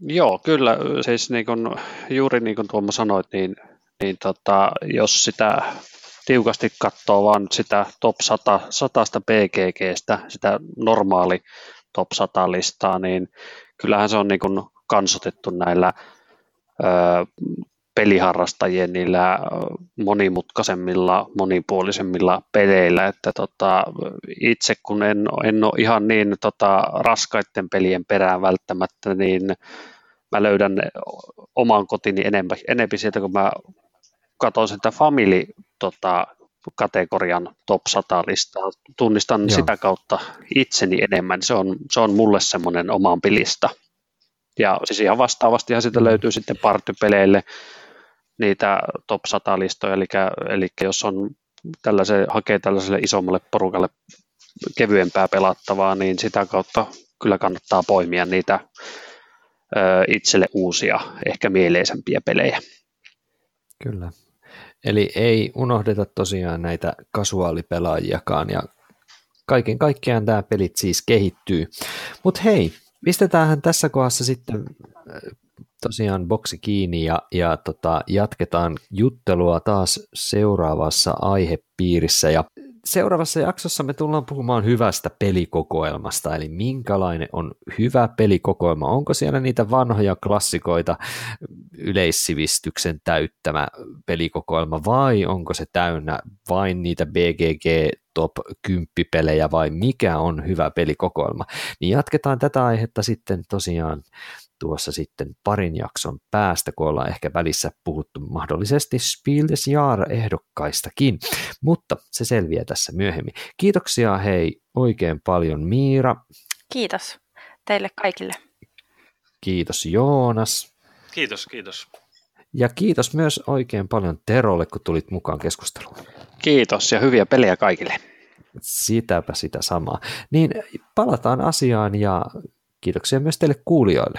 Joo, kyllä, siis niin kuin, juuri niin kuin Tuomo sanoit, niin, niin tota, jos sitä tiukasti katsoo vaan sitä top sata, satasta P G G:stä, sitä normaali top sata listaa, niin kyllähän se on niin kuin kansotettu näillä ö, peliharrastajien niillä monimutkaisemmilla, monipuolisemmilla peleillä, että tota, itse kun en, en ole ihan niin tota, raskaiden pelien perään välttämättä, niin mä löydän oman kotini enemmän, enemmän sieltä, kun mä katson sitä family tota, kategorian top sata-listaa, tunnistan Joo. sitä kautta itseni enemmän, se on, se on mulle semmoinen omaampi lista. Ja siis ihan vastaavastihan sitä löytyy sitten partypeleille niitä top sata-listoja, eli, eli jos on tällaisen, hakee tällaiselle isommalle porukalle kevyempää pelattavaa, niin sitä kautta kyllä kannattaa poimia niitä ö, itselle uusia, ehkä mieleisempiä pelejä. Kyllä. Eli ei unohdeta tosiaan näitä kasuaalipelaajiakaan, ja kaiken kaikkiaan tämä pelit siis kehittyy. Mutta hei, pistetäänhän tässä kohdassa sitten tosiaan boksi kiinni ja, ja tota, jatketaan juttelua taas seuraavassa aihepiirissä. Ja seuraavassa jaksossa me tullaan puhumaan hyvästä pelikokoelmasta, eli minkälainen on hyvä pelikokoelma. Onko siellä niitä vanhoja klassikoita, yleissivistyksen täyttämä pelikokoelma, vai onko se täynnä vain niitä B G G top kymmenen pelejä, vai mikä on hyvä pelikokoelma? Niin jatketaan tätä aihetta sitten tosiaan tuossa sitten parin jakson päästä, kun ollaan ehkä välissä puhuttu mahdollisesti Spiel des Jahres-ehdokkaistakin, mutta se selviää tässä myöhemmin. Kiitoksia hei oikein paljon Miira. Kiitos teille kaikille. Kiitos Joonas. Kiitos, kiitos. Ja kiitos myös oikein paljon Terolle, kun tulit mukaan keskusteluun. Kiitos ja hyviä pelejä kaikille. Sitäpä sitä samaa. Niin palataan asiaan ja kiitoksia myös teille kuulijoille.